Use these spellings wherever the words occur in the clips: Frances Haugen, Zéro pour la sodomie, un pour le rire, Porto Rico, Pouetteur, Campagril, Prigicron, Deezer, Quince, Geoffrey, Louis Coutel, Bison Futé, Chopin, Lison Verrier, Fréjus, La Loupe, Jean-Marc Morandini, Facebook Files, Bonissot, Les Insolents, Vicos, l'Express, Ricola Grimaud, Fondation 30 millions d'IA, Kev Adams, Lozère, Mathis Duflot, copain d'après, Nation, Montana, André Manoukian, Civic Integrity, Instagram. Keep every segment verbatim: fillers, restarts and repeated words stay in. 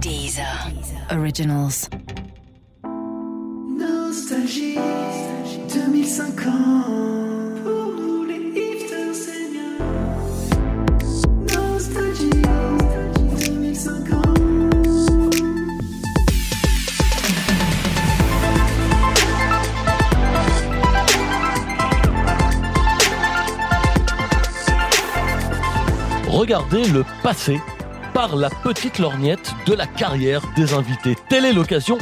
Deezer Originals. Nostalgie deux mille cinquante. Regardez le passé par la petite lorgnette de la carrière des invités. Telle est l'occasion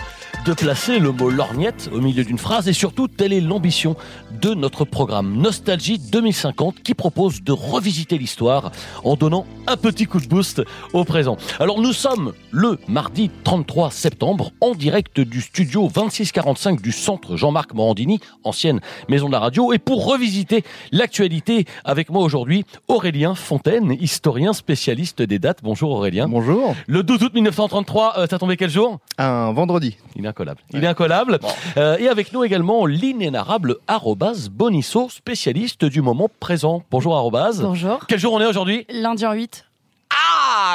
de placer le mot lorgnette au milieu d'une phrase et surtout telle est l'ambition de notre programme Nostalgie deux mille cinquante qui propose de revisiter l'histoire en donnant un petit coup de boost au présent. Alors nous sommes le mardi trente-trois septembre en direct du studio vingt-six quarante-cinq du centre Jean-Marc Morandini, ancienne maison de la radio, et pour revisiter l'actualité avec moi aujourd'hui Aurélien Fontaine, historien spécialiste des dates. Bonjour Aurélien. Bonjour. Le douze août mille neuf cent trente-trois, euh, t'as tombé quel jour ? Un vendredi. Il est incollable. Ouais. Il est incollable. Bon. Euh, et avec nous également l'inénarrable arrobase Bonissot, spécialiste du moment présent. Bonjour arrobase. Bonjour. Quel jour on est aujourd'hui ? Lundi en huit.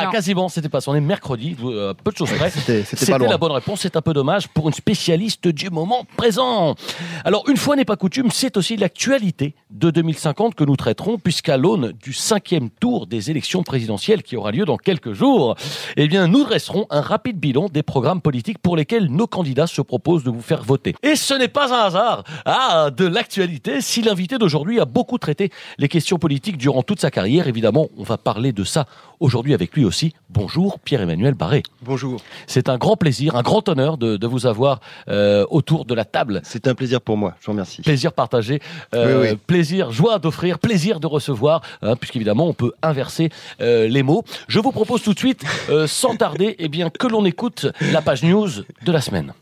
Ah non. Quasiment, c'était pas ça. On est mercredi, euh, peu de choses près. C'était, c'était, c'était pas loin. La bonne réponse, c'est un peu dommage pour une spécialiste du moment présent. Alors, une fois n'est pas coutume, c'est aussi l'actualité de deux mille cinquante que nous traiterons, puisqu'à l'aune du cinquième tour des élections présidentielles qui aura lieu dans quelques jours, eh bien, nous dresserons un rapide bilan des programmes politiques pour lesquels nos candidats se proposent de vous faire voter. Et ce n'est pas un hasard ah, de l'actualité si l'invité d'aujourd'hui a beaucoup traité les questions politiques durant toute sa carrière. Évidemment, on va parler de ça aujourd'hui avec lui aussi. Bonjour Pierre-Emmanuel Barré. Bonjour. C'est un grand plaisir, un grand honneur de, de vous avoir euh, autour de la table. C'est un plaisir pour moi, je vous remercie. Plaisir partagé, euh, oui, oui. Plaisir, joie d'offrir, plaisir de recevoir, hein, puisqu'évidemment on peut inverser euh, les mots. Je vous propose tout de suite, euh, sans tarder, eh bien, que l'on écoute la page news de la semaine.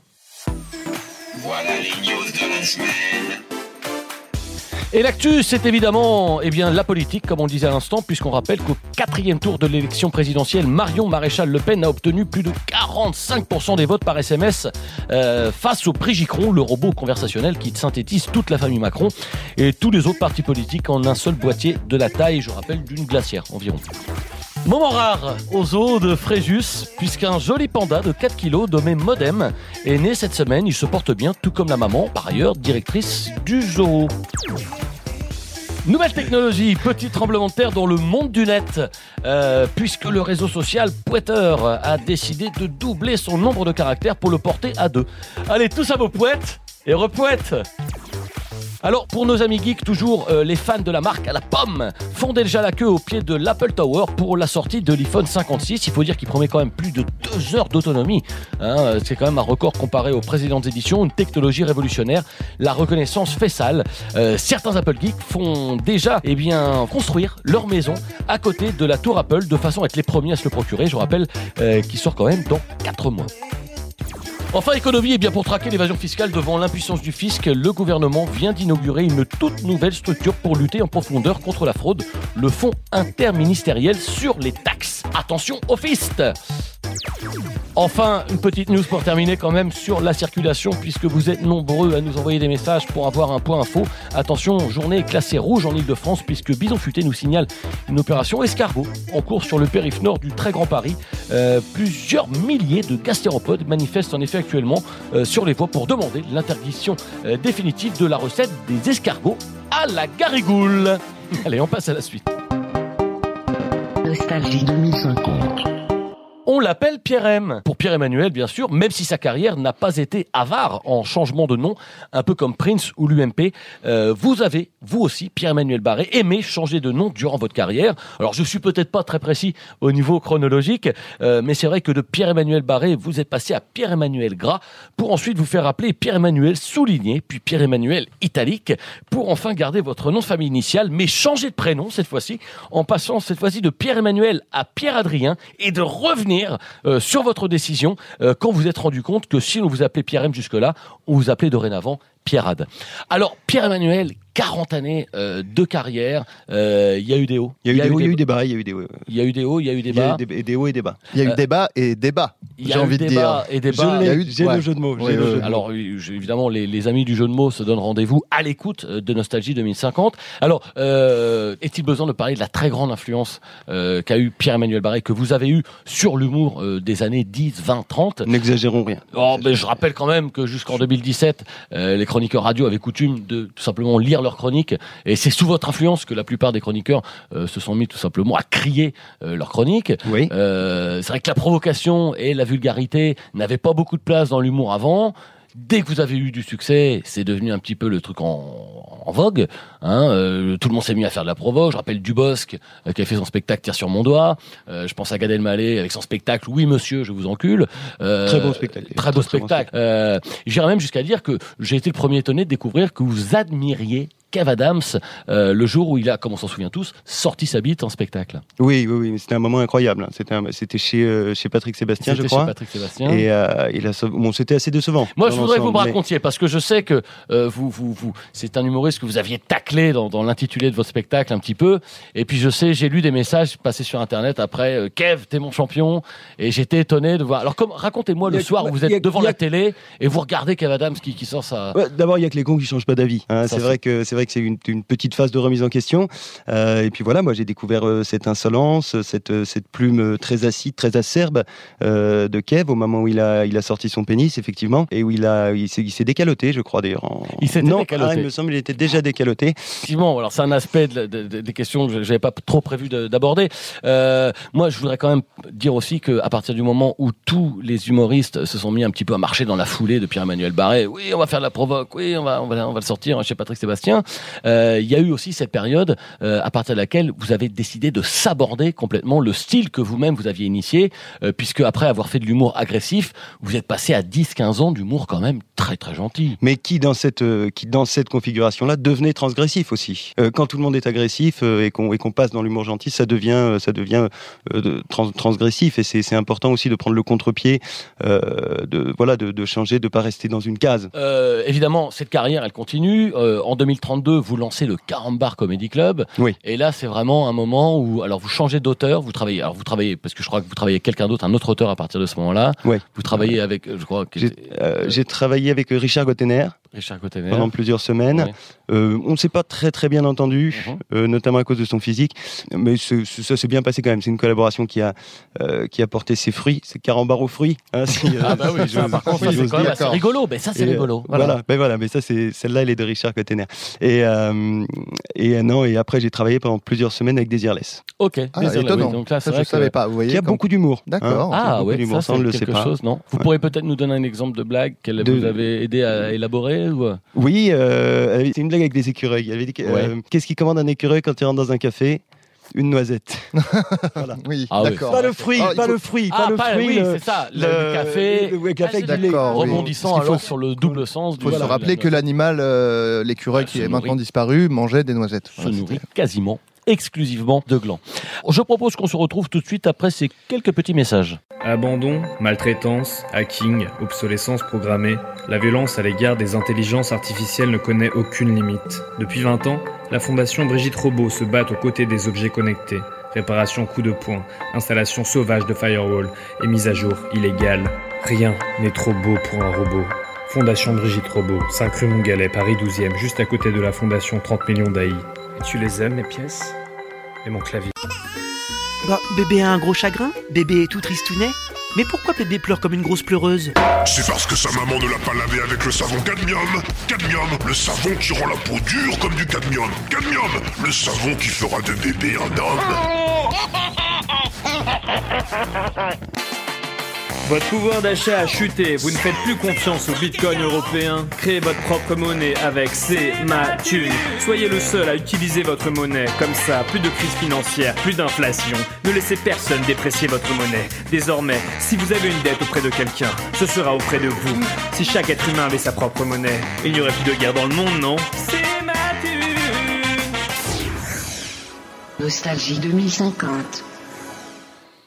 Voilà les news de la semaine. Et l'actu, c'est évidemment eh bien, la politique, comme on le disait à l'instant, puisqu'on rappelle qu'au quatrième tour de l'élection présidentielle, Marion Maréchal-Le Pen a obtenu plus de quarante-cinq pour cent des votes par S M S euh, face au Prigicron, le robot conversationnel qui synthétise toute la famille Macron et tous les autres partis politiques en un seul boîtier de la taille, je rappelle, d'une glacière environ. Moment rare au zoo de Fréjus, puisqu'un joli panda de quatre kilos nommé Modem est né cette semaine. Il se porte bien, tout comme la maman, par ailleurs directrice du zoo. Nouvelle technologie, petit tremblement de terre dans le monde du net, euh, puisque le réseau social Pouetteur a décidé de doubler son nombre de caractères pour le porter à deux. Allez, tous à vos pouettes et repouettes. Alors pour nos amis geeks, toujours euh, les fans de la marque à la pomme font déjà la queue au pied de l'Apple Tower pour la sortie de l'iPhone cinquante-six. Il faut dire qu'il promet quand même plus de deux heures d'autonomie. Hein, c'est quand même un record comparé aux précédentes éditions. Une technologie révolutionnaire, la reconnaissance faciale. Euh, certains Apple geeks font déjà eh bien, construire leur maison à côté de la tour Apple de façon à être les premiers à se le procurer. Je vous rappelle euh, qu'il sort quand même dans quatre mois. Enfin, économie, eh bien pour traquer l'évasion fiscale devant l'impuissance du fisc, le gouvernement vient d'inaugurer une toute nouvelle structure pour lutter en profondeur contre la fraude, le Fonds interministériel sur les taxes. Attention aux fistes! Enfin, une petite news pour terminer quand même sur la circulation, puisque vous êtes nombreux à nous envoyer des messages pour avoir un point info. Attention, journée classée rouge en Ile-de-France, puisque Bison Futé nous signale une opération escargot en cours sur le périph' nord du très grand Paris. Euh, plusieurs milliers de gastéropodes manifestent en effet actuellement euh, sur les voies pour demander l'interdiction euh, définitive de la recette des escargots à la Garigoule. Allez, on passe à la suite. Nostalgie deux mille cinquante. On l'appelle Pierre-Em. Pour Pierre-Emmanuel, bien sûr, même si sa carrière n'a pas été avare en changement de nom, un peu comme Prince ou l'U M P, euh, vous avez, vous aussi, Pierre-Emmanuel Barré, aimé changer de nom durant votre carrière. Alors, je suis peut-être pas très précis au niveau chronologique, euh, mais c'est vrai que de Pierre-Emmanuel Barré, vous êtes passé à Pierre-Emmanuel Gras pour ensuite vous faire appeler Pierre-Emmanuel Souligné, puis Pierre-Emmanuel Italique, pour enfin garder votre nom de famille initial, mais changer de prénom cette fois-ci, en passant cette fois-ci de Pierre-Emmanuel à Pierre-Adrien et de revenir Euh, sur votre décision euh, quand vous êtes rendu compte que si on vous appelait Pierre-Em jusque-là, on vous appelait dorénavant Pierre-Ad. Alors, Pierre-Emmanuel, quarante années euh, de carrière, il euh, y a eu des hauts. Il y a eu des hauts, il y a eu des bas. Il y a eu des hauts, il y a eu des bas. Il y a eu des hauts et des bas. Il y a eu des bas et des bas. Il y a eu débat et débat. J'ai le jeu de mots. Alors, évidemment, les, les amis du jeu de mots se donnent rendez-vous à l'écoute de Nostalgie deux mille cinquante. Alors, euh, est-il besoin de parler de la très grande influence euh, qu'a eu Pierre-Emmanuel Barré, que vous avez eu sur l'humour euh, des années dix, vingt, trente? N'exagérons rien. Oh, mais je rappelle quand même que jusqu'en deux mille dix-sept, euh, les chroniqueurs radio avaient coutume de tout simplement lire leurs chroniques. Et c'est sous votre influence que la plupart des chroniqueurs euh, se sont mis tout simplement à crier euh, leurs chroniques. Oui. Euh, c'est vrai que la provocation et la vulgarité n'avait pas beaucoup de place dans l'humour avant. Dès que vous avez eu du succès, c'est devenu un petit peu le truc en, en vogue. Hein, euh, tout le monde s'est mis à faire de la provo. Je rappelle Dubosc euh, qui a fait son spectacle Tire sur mon doigt. Euh, je pense à Gad Elmaleh avec son spectacle Oui monsieur, je vous encule. Euh, très beau spectacle. Très beau spectacle. Euh, J'irais même jusqu'à dire que j'ai été le premier étonné de découvrir que vous admiriez Kev Adams, euh, le jour où il a, comme on s'en souvient tous, sorti sa bite en spectacle. Oui, oui, oui, c'était un moment incroyable. C'était, un, c'était chez, euh, chez Patrick Sébastien, c'était je crois. C'était chez Patrick Sébastien. Et euh, il a, bon, c'était assez décevant. Moi, je voudrais que vous me racontiez, parce que je sais que euh, vous, vous, vous, c'est un humoriste que vous aviez taclé dans, dans l'intitulé de votre spectacle un petit peu. Et puis, je sais, j'ai lu des messages passés sur Internet après euh, Kev, t'es mon champion. Et j'étais étonné de voir. Alors, comme, racontez-moi le soir où vous êtes devant la télé et vous regardez Kev Adams qui, qui sort sa. Ouais, d'abord, il y a que les cons qui changent pas d'avis. Hein, c'est vrai que c'est C'est vrai que c'est une, une petite phase de remise en question. Euh, et puis voilà, moi j'ai découvert euh, cette insolence, cette, euh, cette plume très acide, très acerbe euh, de Kev au moment où il a, il a sorti son pénis, effectivement, et où il, a, il, s'est, il s'est décaloté, je crois d'ailleurs. En... Il s'était non, décaloté. Ah, il me semble qu'il était déjà décaloté. Effectivement, alors c'est un aspect de, de, de, des questions que je n'avais pas trop prévu de, d'aborder. Euh, moi je voudrais quand même dire aussi qu'à partir du moment où tous les humoristes se sont mis un petit peu à marcher dans la foulée de Pierre-Emmanuel Barré, oui, on va faire de la provoque, oui, on va, on va, on va le sortir chez Patrick Sébastien. Il euh, y a eu aussi cette période euh, à partir de laquelle vous avez décidé de saborder complètement le style que vous-même vous aviez initié, euh, puisque après avoir fait de l'humour agressif, vous êtes passé à dix à quinze ans d'humour quand même très très gentil. Mais qui dans cette, euh, qui, dans cette configuration-là devenait transgressif aussi. Euh, quand tout le monde est agressif euh, et, qu'on, et qu'on passe dans l'humour gentil, ça devient, euh, ça devient euh, de, trans, transgressif et c'est, c'est important aussi de prendre le contre-pied, euh, de, voilà, de, de changer, de ne pas rester dans une case. Euh, évidemment, cette carrière, elle continue. Euh, en deux mille trente, vous lancez le Carambar Comedy Club. Oui. Et là, c'est vraiment un moment où, alors, vous changez d'auteur, vous travaillez, alors vous travaillez, parce que je crois que vous travaillez quelqu'un d'autre, un autre auteur à partir de ce moment-là. Oui. Vous travaillez avec, je crois que j'ai, euh, j'ai travaillé avec Richard Gotainer. Richard Gotainer. Pendant plusieurs semaines. Oui. Euh, on ne s'est pas très très bien entendu, mm-hmm. euh, notamment à cause de son physique, mais ce, ce, ça s'est bien passé quand même. C'est une collaboration qui a, euh, qui a porté ses fruits, c'est Carambar aux fruits. Hein, si, euh, ah bah oui, si ça, par contre, si c'est quand même assez rigolo, mais ça c'est et, rigolo. Voilà. Voilà, ben voilà, mais ça c'est, celle-là elle est de Richard Gotainer. Et, euh, et non, et après j'ai travaillé pendant plusieurs semaines avec Desireless. Ok, ah, Desireless, étonnant. Oui, donc là, c'est ça, vrai je ne savais pas. Vous voyez, qui a comme... beaucoup d'humour. D'accord. Hein, ah oui, ça c'est quelque chose, non ? Vous pourrez peut-être nous donner un exemple de blague qu'elle vous avait aidé à élaborer. Oui, euh, c'est une blague avec des écureuils. Elle avait dit que, ouais. euh, qu'est-ce qui commande un écureuil quand il rentre dans un café ? Une noisette. Voilà. Oui, ah, d'accord. Pas le fruit, ah, pas faut... le fruit, ah, pas le fruit. Oui, le... c'est ça. Le, le café, le, le café avec du lait. Rebondissant oui. Alors faut... sur le double sens. Il faut voilà. se rappeler que l'animal, euh, l'écureuil qui est maintenant disparu, mangeait des noisettes. Se voilà, nourrit quasiment exclusivement de glands. Je propose qu'on se retrouve tout de suite après ces quelques petits messages. Abandon, maltraitance, hacking, obsolescence programmée, la violence à l'égard des intelligences artificielles ne connaît aucune limite. Depuis vingt ans, la Fondation Brigitte Robot se bat aux côtés des objets connectés. Réparation coup de poing, installation sauvage de firewall et mise à jour illégale. Rien n'est trop beau pour un robot. Fondation Brigitte Robot, cinq rue Montgalet, Paris douzième, juste à côté de la Fondation trente millions d'I A. Et tu les aimes, mes pièces ? Et mon clavier. Bah, bébé a un gros chagrin ? Bébé est tout tristounet ? Mais pourquoi bébé pleure comme une grosse pleureuse ? C'est parce que sa maman ne l'a pas lavé avec le savon cadmium. Cadmium, le savon qui rend la peau dure comme du cadmium. Cadmium, le savon qui fera de bébé un homme. Votre pouvoir d'achat a chuté, vous ne faites plus confiance au bitcoin européen. Créez votre propre monnaie avec C'est ma thune. Soyez le seul à utiliser votre monnaie. Comme ça, plus de crise financière, plus d'inflation. Ne laissez personne déprécier votre monnaie. Désormais, si vous avez une dette auprès de quelqu'un, ce sera auprès de vous. Si chaque être humain avait sa propre monnaie, il n'y aurait plus de guerre dans le monde, non ? C'est ma thune. Nostalgie deux mille cinquante.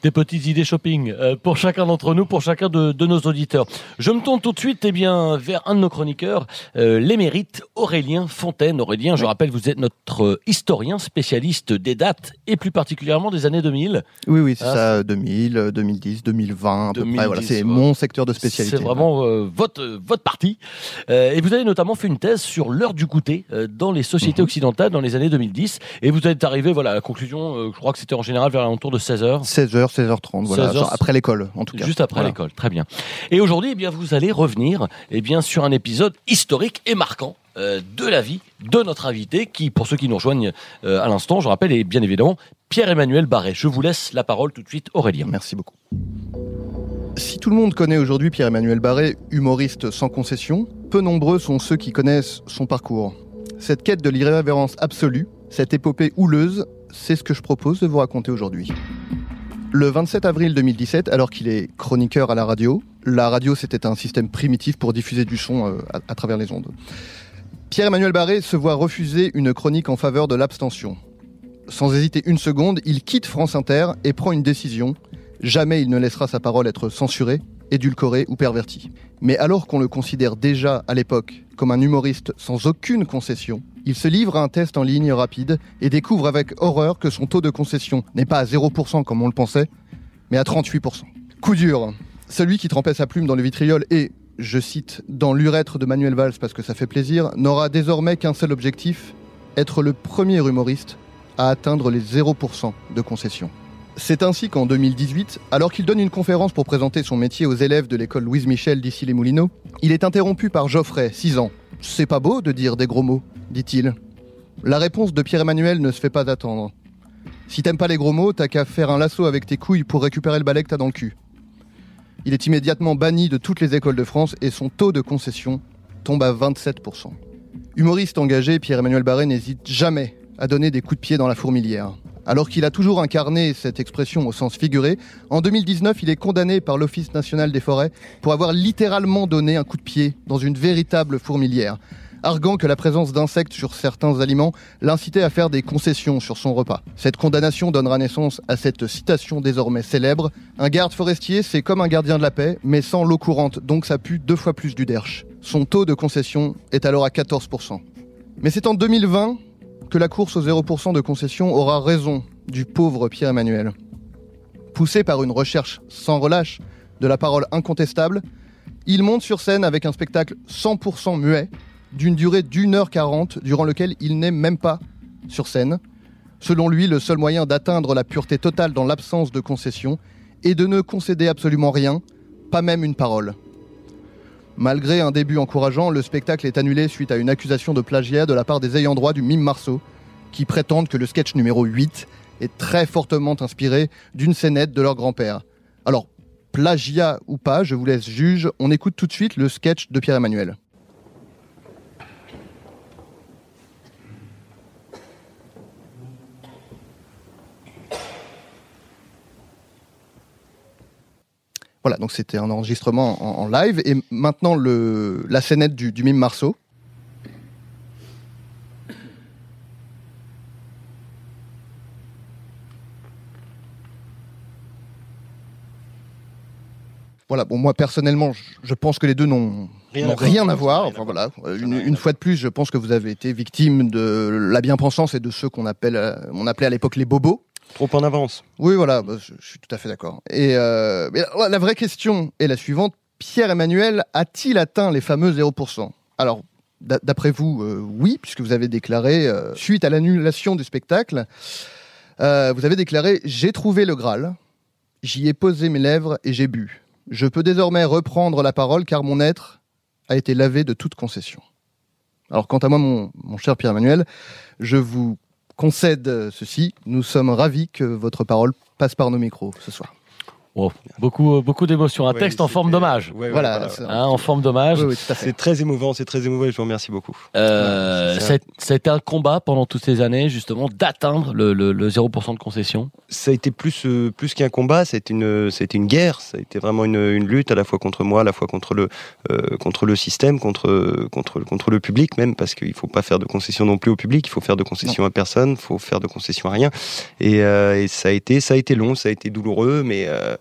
des petites idées shopping euh, pour chacun d'entre nous, pour chacun de, de nos auditeurs. Je me tourne tout de suite eh bien, vers un de nos chroniqueurs, euh, l'émérite Aurélien Fontaine. Aurélien, je rappelle, vous êtes notre historien spécialiste des dates et plus particulièrement des années deux mille. Oui, oui, c'est ah, ça, c'est... deux mille, deux mille dix, deux mille vingt, à peu deux mille dix, près. Voilà, c'est ouais. mon secteur de spécialité. C'est vraiment euh, votre, euh, votre partie. Euh, et vous avez notamment fait une thèse sur l'heure du goûter euh, dans les sociétés mmh. occidentales dans les années deux mille dix. Et vous êtes arrivé voilà, à la conclusion, euh, je crois que c'était en général vers l'entour de seize heures. seize heures, seize heures trente, voilà, seize heures, après l'école en tout cas. Juste après voilà. l'école, très bien. Et aujourd'hui, eh bien, vous allez revenir eh bien, sur un épisode historique et marquant euh, de la vie de notre invité qui, pour ceux qui nous rejoignent euh, à l'instant, je rappelle, est bien évidemment Pierre-Emmanuel Barré. Je vous laisse la parole tout de suite, Aurélien. Merci beaucoup. Si tout le monde connaît aujourd'hui Pierre-Emmanuel Barré, humoriste sans concession, peu nombreux sont ceux qui connaissent son parcours. Cette quête de l'irrévérence absolue, cette épopée houleuse, c'est ce que je propose de vous raconter aujourd'hui. Le vingt-sept avril deux mille dix-sept, alors qu'il est chroniqueur à la radio, la radio c'était un système primitif pour diffuser du son euh, à, à travers les ondes. Pierre-Emmanuel Barré se voit refuser une chronique en faveur de l'abstention. Sans hésiter une seconde, il quitte France Inter et prend une décision. Jamais il ne laissera sa parole être censurée, édulcorée ou pervertie. Mais alors qu'on le considère déjà à l'époque comme un humoriste sans aucune concession, il se livre à un test en ligne rapide et découvre avec horreur que son taux de concession n'est pas à zéro pour cent comme on le pensait, mais à trente-huit pour cent. Coup dur, celui qui trempait sa plume dans le vitriol et, je cite, dans l'urètre de Manuel Valls parce que ça fait plaisir, n'aura désormais qu'un seul objectif, être le premier humoriste à atteindre les zéro pour cent de concession. C'est ainsi qu'en deux mille dix-huit, alors qu'il donne une conférence pour présenter son métier aux élèves de l'école Louise Michel d'Issy-les-Moulineaux, il est interrompu par Geoffrey, six ans. « C'est pas beau de dire des gros mots », dit-il. La réponse de Pierre-Emmanuel ne se fait pas attendre. « Si t'aimes pas les gros mots, t'as qu'à faire un lasso avec tes couilles pour récupérer le balai que t'as dans le cul. » Il est immédiatement banni de toutes les écoles de France et son taux de concession tombe à vingt-sept pour cent. Humoriste engagé, Pierre-Emmanuel Barré n'hésite jamais à donner des coups de pied dans la fourmilière. Alors qu'il a toujours incarné cette expression au sens figuré, en deux mille dix-neuf, il est condamné par l'Office national des forêts pour avoir littéralement donné un coup de pied dans une véritable fourmilière, arguant que la présence d'insectes sur certains aliments l'incitait à faire des concessions sur son repas. Cette condamnation donnera naissance à cette citation désormais célèbre « Un garde forestier, c'est comme un gardien de la paix, mais sans l'eau courante, donc ça pue deux fois plus du derche. » Son taux de concession est alors à quatorze pour cent. Mais c'est en deux mille vingt... que la course au zéro pour cent de concession aura raison du pauvre Pierre-Emmanuel. Poussé par une recherche sans relâche de la parole incontestable, il monte sur scène avec un spectacle cent pour cent muet, d'une durée d'une heure quarante, durant lequel il n'est même pas sur scène. Selon lui, le seul moyen d'atteindre la pureté totale dans l'absence de concession est de ne concéder absolument rien, pas même une parole. Malgré un début encourageant, le spectacle est annulé suite à une accusation de plagiat de la part des ayants droit du mime Marceau, qui prétendent que le sketch numéro huit est très fortement inspiré d'une scénette de leur grand-père. Alors, plagiat ou pas, je vous laisse juge, on écoute tout de suite le sketch de Pierre-Emmanuel. Voilà, donc c'était un enregistrement en, en live. Et maintenant, le, la scénette du, du mime Marceau. Voilà, bon, moi, personnellement, je, je pense que les deux n'ont rien, n'ont rien à voir. Enfin, voilà, une, une fois de plus, je pense que vous avez été victime de la bien-pensance et de ceux qu'on appelle, on appelait à l'époque les bobos. Trop en avance. Oui, voilà, je suis tout à fait d'accord. Et euh, la vraie question est la suivante. Pierre-Emmanuel a-t-il atteint les fameux zéro pour cent ? Alors, d'après vous, euh, oui, puisque vous avez déclaré, euh, suite à l'annulation du spectacle, euh, vous avez déclaré « J'ai trouvé le Graal, j'y ai posé mes lèvres et j'ai bu. Je peux désormais reprendre la parole car mon être a été lavé de toute concession. » Alors, quant à moi, mon, mon cher Pierre-Emmanuel, je vous... concède ceci, nous sommes ravis que votre parole passe par nos micros ce soir. Wow. Beaucoup, beaucoup d'émotions. Un ouais, texte en forme d'hommage. Ouais, ouais, voilà, voilà. Ça, hein, en forme d'hommage. Oui, oui, c'est très émouvant, c'est très émouvant et je vous remercie beaucoup. Euh, ça a été un combat pendant toutes ces années, justement, d'atteindre le, le, le zéro pour cent de concession. Ça a été plus, euh, plus qu'un combat, ça a été une, ça a été une guerre, ça a été vraiment une, une lutte à la fois contre moi, à la fois contre le, euh, contre le système, contre, contre, contre le public même, parce qu'il ne faut pas faire de concession non plus au public, il faut faire de concession non. à personne, il faut faire de concession à rien. Et, euh, et ça, a été, ça a été long, ça a été douloureux, mais... Euh,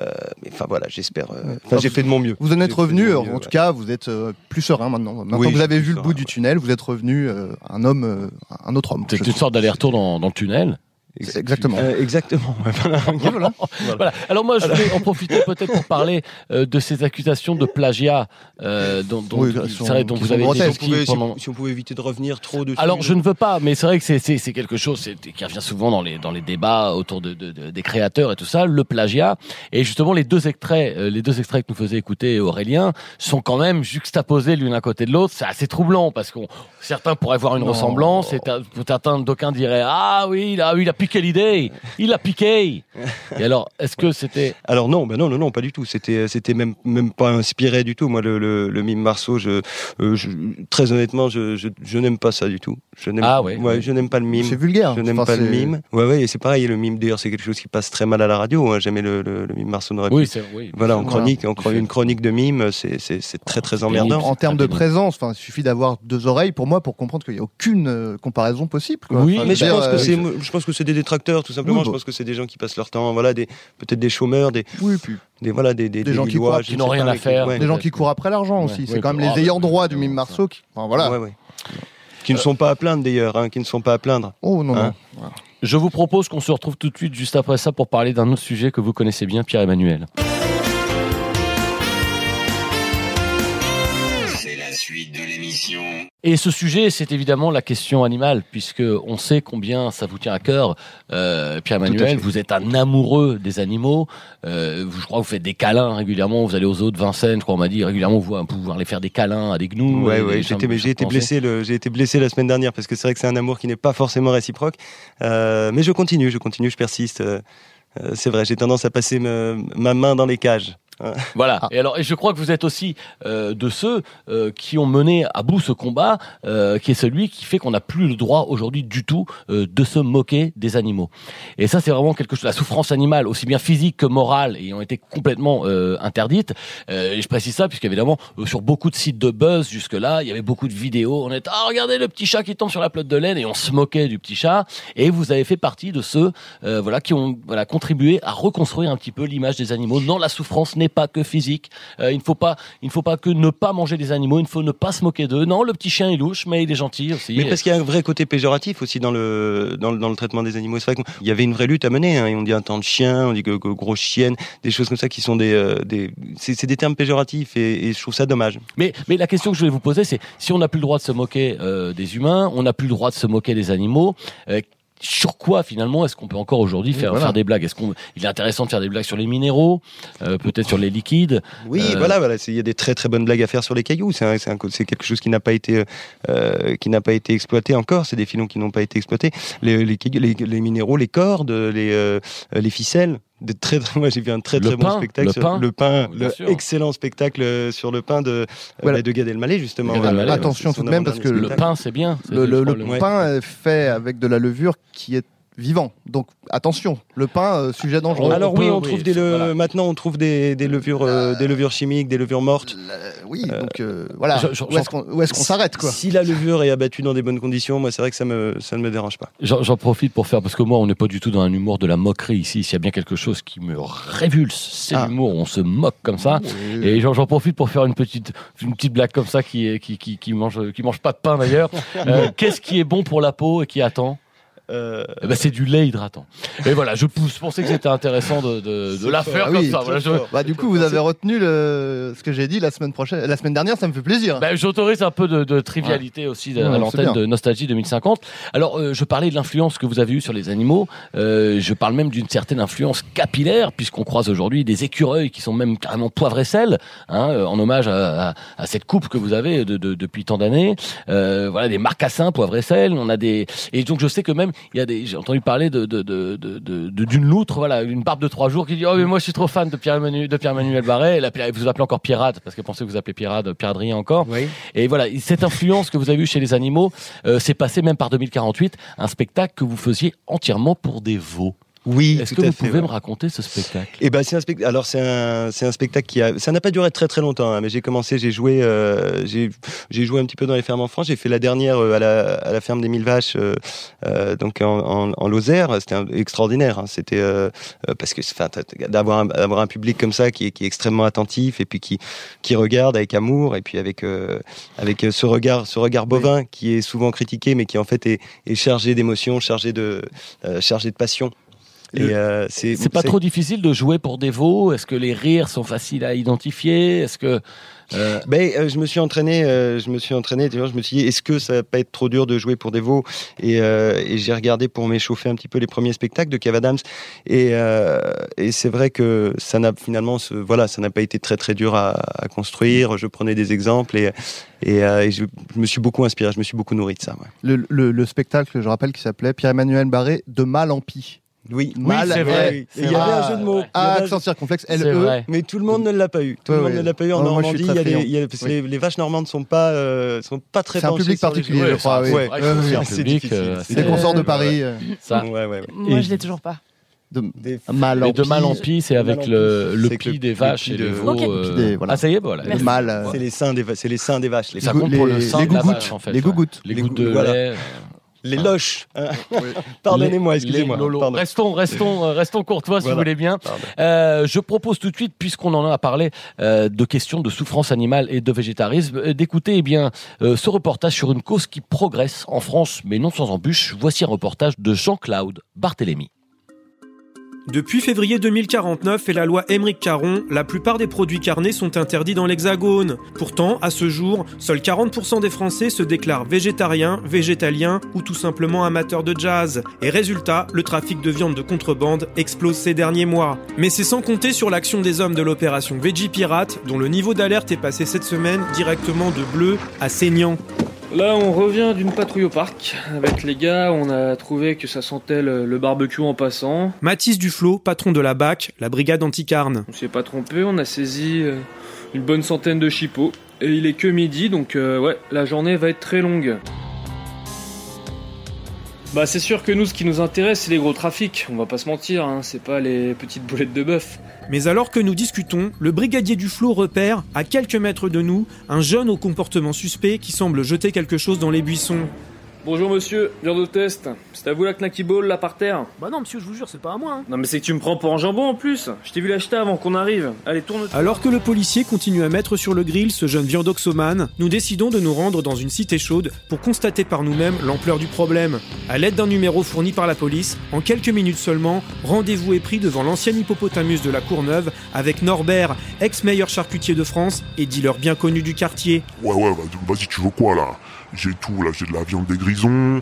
Euh, mais enfin voilà, j'espère. Euh, enfin, j'ai fait de mon mieux. Vous en êtes revenu, en tout cas, vous êtes euh, plus serein maintenant. Maintenant oui, que vous avez vu le bout du tunnel, vous êtes revenu euh, un homme, euh, un autre homme. C'est une sorte d'aller-retour dans, dans le tunnel. Exactement. Euh, exactement. Voilà. Voilà. Voilà. Alors moi, je vais en profiter peut-être pour parler euh, de ces accusations de plagiat euh, dont, dont, oui, sont, vrai, dont vous avez été si, pendant... si on pouvait éviter de revenir trop dessus. Alors je ne veux pas, mais c'est vrai que c'est, c'est, c'est quelque chose c'est, qui revient souvent dans les, dans les débats autour de, de, de, des créateurs et tout ça, le plagiat. Et justement, les deux extraits, les deux extraits que nous faisait écouter Aurélien sont quand même juxtaposés l'une à côté de l'autre. C'est assez troublant parce que certains pourraient voir une non. ressemblance et certains d'aucuns diraient ah oui, il a, il a piqué Quelle idée! Il a piqué! Et alors, est-ce que c'était. Alors, non, ben non, non, non, pas du tout. C'était, c'était même, même pas inspiré du tout. Moi, le, le, le mime Marceau, je, je, très honnêtement, je, je, je n'aime pas ça du tout. Je n'aime, ah ouais, ouais, ouais. Je n'aime pas le mime. C'est vulgaire. Je n'aime enfin, pas le mime. Ouais, ouais, et c'est pareil. Le mime, d'ailleurs, c'est quelque chose qui passe très mal à la radio. Hein. Jamais le, le, le mime Marceau n'aurait oui, pu. C'est, oui, voilà, en chronique, en chronique, une chronique de mime, c'est, c'est, c'est très, très emmerdant. En termes de présence, il suffit d'avoir deux oreilles pour moi pour comprendre qu'il n'y a aucune comparaison possible. Quoi. Oui, enfin, mais je, je, pense euh, c'est, je... je pense que c'est des détracteurs, tout simplement. Oui, je pense que c'est des gens qui passent leur temps, voilà, des, peut-être des chômeurs, des, oui, puis, des, voilà, des, des, des, des gens qui, courent, qui n'ont rien à faire, ouais, des gens qui courent après l'argent ouais, aussi. Ouais, c'est ouais, quand même les ayants droit du mime Marceau qui, enfin, voilà, ouais, ouais. qui euh... ne sont pas à plaindre d'ailleurs, hein, qui ne sont pas à plaindre. Oh non, hein non. Voilà. Je vous propose qu'on se retrouve tout de suite juste après ça pour parler d'un autre sujet que vous connaissez bien, Pierre-Emmanuel. Et ce sujet, c'est évidemment la question animale, puisque on sait combien ça vous tient à cœur, euh, Pierre-Emmanuel. Vous êtes un amoureux des animaux. Euh, je crois que vous faites des câlins régulièrement. Vous allez aux zoos de Vincennes. Je crois on m'a dit régulièrement vous pouvoir les faire des câlins à des gnous. Ouais, ouais. J'ai été, j'ai été blessé. Le, j'ai été blessé la semaine dernière parce que c'est vrai que c'est un amour qui n'est pas forcément réciproque. Euh, mais je continue, je continue, je persiste. Euh, c'est vrai. J'ai tendance à passer me, ma main dans les cages. Voilà. Ah. Et alors, et je crois que vous êtes aussi euh, de ceux euh, qui ont mené à bout ce combat, euh, qui est celui qui fait qu'on n'a plus le droit aujourd'hui du tout euh, de se moquer des animaux. Et ça, c'est vraiment quelque chose. La souffrance animale, aussi bien physique que morale, ayant été complètement euh, interdite. Euh, et je précise ça puisqu'évidemment, euh, sur beaucoup de sites de buzz jusque-là, il y avait beaucoup de vidéos. On était ah regardez le petit chat qui tombe sur la pelote de laine et on se moquait du petit chat. Et vous avez fait partie de ceux, euh, voilà, qui ont voilà contribué à reconstruire un petit peu l'image des animaux. Non, la souffrance n'est pas que physique, euh, il ne faut pas, il ne faut pas que ne pas manger des animaux, il ne faut ne pas se moquer d'eux. Non, le petit chien est louche, mais il est gentil aussi. Mais parce qu'il y a un vrai côté péjoratif aussi dans le dans le, dans le traitement des animaux. C'est vrai qu'il y avait une vraie lutte à mener. Hein, et on dit un temps de chien, on dit que, que grosse chienne, des choses comme ça qui sont des, euh, des c'est, c'est des termes péjoratifs et, et je trouve ça dommage. Mais mais la question que je voulais vous poser, c'est si on n'a plus le droit de se moquer euh, des humains, on n'a plus le droit de se moquer des animaux. Euh, Sur quoi finalement est-ce qu'on peut encore aujourd'hui faire, voilà. faire des blagues? Est-ce qu'on, il est intéressant de faire des blagues sur les minéraux, euh, peut-être sur les liquides. Oui, euh... voilà, voilà, il y a des très très bonnes blagues à faire sur les cailloux. C'est, un, c'est, un, c'est quelque chose qui n'a pas été, euh, qui n'a pas été exploité encore. C'est des filons qui n'ont pas été exploités. Les, les, les, les minéraux, les cordes, les, euh, les ficelles. De très, très, moi j'ai vu un très très le bon pain, spectacle le sur pain, le pain, le excellent spectacle sur le pain de, voilà. de Gad Elmaleh justement. Gad Elmaleh, attention tout de même parce que le pain c'est bien. C'est le le, le, le pain est fait avec de la levure qui est vivant. Donc attention, le pain euh, sujet dangereux. Alors on oui, peut, on trouve oui, des le... voilà. maintenant on trouve des, des levures euh, des levures chimiques, des levures mortes. La... Oui, euh... donc euh, voilà, je, je, où, est-ce qu'on, où est-ce qu'on s'arrête quoi. Si la levure est abattue dans des bonnes conditions, moi c'est vrai que ça me ça ne me dérange pas. J'en, j'en profite pour faire parce que moi on n'est pas du tout dans un humour de la moquerie ici, s'il y a bien quelque chose qui me révulse, c'est ah. l'humour, on se moque comme ça oui. et j'en, j'en profite pour faire une petite une petite blague comme ça qui qui qui, qui mange qui mange pas de pain d'ailleurs. euh, qu'est-ce qui est bon pour la peau et qui attend? Euh... Eh ben c'est du lait hydratant. Et voilà, je pensais que c'était intéressant de, de, de la faire ah comme oui, ça. Voilà, je... bah, du coup, vous avez retenu le... ce que j'ai dit la semaine prochaine, la semaine dernière, ça me fait plaisir. Bah, j'autorise un peu de, de trivialité ouais. aussi à ouais, l'antenne de Nostalgie deux mille cinquante. Alors, euh, je parlais de l'influence que vous avez eue sur les animaux. Euh, je parle même d'une certaine influence capillaire, puisqu'on croise aujourd'hui des écureuils qui sont même carrément poivre et sel, hein, en hommage à, à, à cette coupe que vous avez de, de, depuis tant d'années. Euh, voilà, des marcassins poivre et sel. On a des et donc je sais que même il y a des, j'ai entendu parler de, de, de, de, de, de, d'une loutre, voilà, une barbe de trois jours qui dit oh mais moi je suis trop fan de Pierre-Emmanuel, de Pierre-Emmanuel Barré, et la, vous appelez encore pirate parce que pensez que vous appelez pirate, Pierre-Adrien encore. Oui. Et voilà, cette influence que vous avez eue chez les animaux, euh, c'est passé même par deux mille quarante-huit, un spectacle que vous faisiez entièrement pour des veaux. Oui, est-ce que vous pouvez me raconter ce spectacle ? Eh ben, c'est un spectacle. Alors c'est un, c'est un spectacle qui a, ça n'a pas duré très très longtemps. Hein, mais j'ai commencé, j'ai joué, euh, j'ai, j'ai joué un petit peu dans les fermes en France. J'ai fait la dernière euh, à la, à la ferme des mille vaches, euh, euh, donc en, en, en Lozère. C'était un, extraordinaire. Hein, c'était euh, parce que, enfin, d'avoir un, d'avoir un public comme ça qui est, qui est extrêmement attentif et puis qui, qui regarde avec amour et puis avec, euh, avec ce regard, ce regard bovin qui est souvent critiqué, mais qui en fait est, est chargé d'émotions, chargé de, euh, chargé de passion. Et euh, c'est, c'est pas c'est... trop difficile de jouer pour des veaux. Est-ce que les rires sont faciles à identifier ? Est-ce que Euh... Ben, euh, je me suis entraîné, euh, je me suis entraîné. Je me suis dit, est-ce que ça va pas être trop dur de jouer pour des veaux ? Et, euh, et j'ai regardé pour m'échauffer un petit peu les premiers spectacles de Kev Adams. Et, euh, et c'est vrai que ça n'a finalement, ce, voilà, ça n'a pas été très très dur à, à construire. Je prenais des exemples et, et, euh, et je, je me suis beaucoup inspiré, je me suis beaucoup nourri de ça. Ouais. Le, le, le spectacle, je rappelle, qui s'appelait Pierre-Emmanuel Barré de mal en pis. Oui, oui, mal, c'est vrai. Oui. C'est il y avait un jeu de mots. Ah, accent circonflexe, L E. Mais tout le monde ne l'a pas eu. Tout ouais, le monde ouais. ne l'a pas eu en non, Normandie. Moi, y a les, y a, oui. les, les vaches normandes sont pas, euh, sont pas très. C'est un public particulier, je crois. Oui. Ouais. Ouais, ouais, c'est, c'est public. Euh, c'est les consorts de Paris. Euh, ça. Ouais, ouais, ouais. Moi, je l'ai toujours pas. De, des mal en de mal en pis, c'est avec le, le pis des vaches et des veaux. Ah ça y est, voilà. Le mal. C'est les seins des vaches. C'est les seins des vaches. Ça compte pour le sein des vaches en fait. Les gougoutes. Les gouttes de lait. Les loches. Hein. Oui. Pardonnez-moi, excusez-moi. Restons, restons, euh, restons courtois, voilà. Si vous voulez bien. Euh, je propose tout de suite, puisqu'on en a parlé euh, de questions de souffrance animale et de végétarisme, d'écouter eh bien, euh, ce reportage sur une cause qui progresse en France, mais non sans embûches. Voici un reportage de Jean-Claude Barthélémy. Depuis février deux mille quarante-neuf et la loi Émeric Caron, la plupart des produits carnés sont interdits dans l'Hexagone. Pourtant, à ce jour, seuls quarante pour cent des Français se déclarent végétariens, végétaliens ou tout simplement amateurs de jazz. Et résultat, le trafic de viande de contrebande explose ces derniers mois. Mais c'est sans compter sur l'action des hommes de l'opération Veggie Pirate, dont le niveau d'alerte est passé cette semaine directement de bleu à saignant. Là, on revient d'une patrouille au parc. Avec les gars, on a trouvé que ça sentait le, le barbecue en passant. Mathis Duflot, patron de la B A C, la brigade anti-carne. On s'est pas trompé, on a saisi une bonne centaine de chipots. Et il est que midi, donc euh, ouais, la journée va être très longue. Bah, c'est sûr que nous, ce qui nous intéresse, c'est les gros trafics. On va pas se mentir, hein, c'est pas les petites boulettes de bœuf. Mais alors que nous discutons, le brigadier Duflot repère, à quelques mètres de nous, un jeune au comportement suspect qui semble jeter quelque chose dans les buissons. Bonjour monsieur, viande de test. C'est à vous la Knacky Ball, là, par terre ? Bah non monsieur, je vous jure, c'est pas à moi. Hein. Non mais c'est que tu me prends pour un jambon en plus. Je t'ai vu l'acheter avant qu'on arrive. Allez, tourne. Alors que le policier continue à mettre sur le grill ce jeune viandoxomane, nous décidons de nous rendre dans une cité chaude pour constater par nous-mêmes l'ampleur du problème. À l'aide d'un numéro fourni par la police, en quelques minutes seulement, rendez-vous est pris devant l'ancien hippopotamus de la Courneuve avec Norbert, ex-meilleur charcutier de France et dealer bien connu du quartier. Ouais ouais, vas-y, tu veux quoi là ? J'ai tout, là, j'ai de la viande des grisons, euh,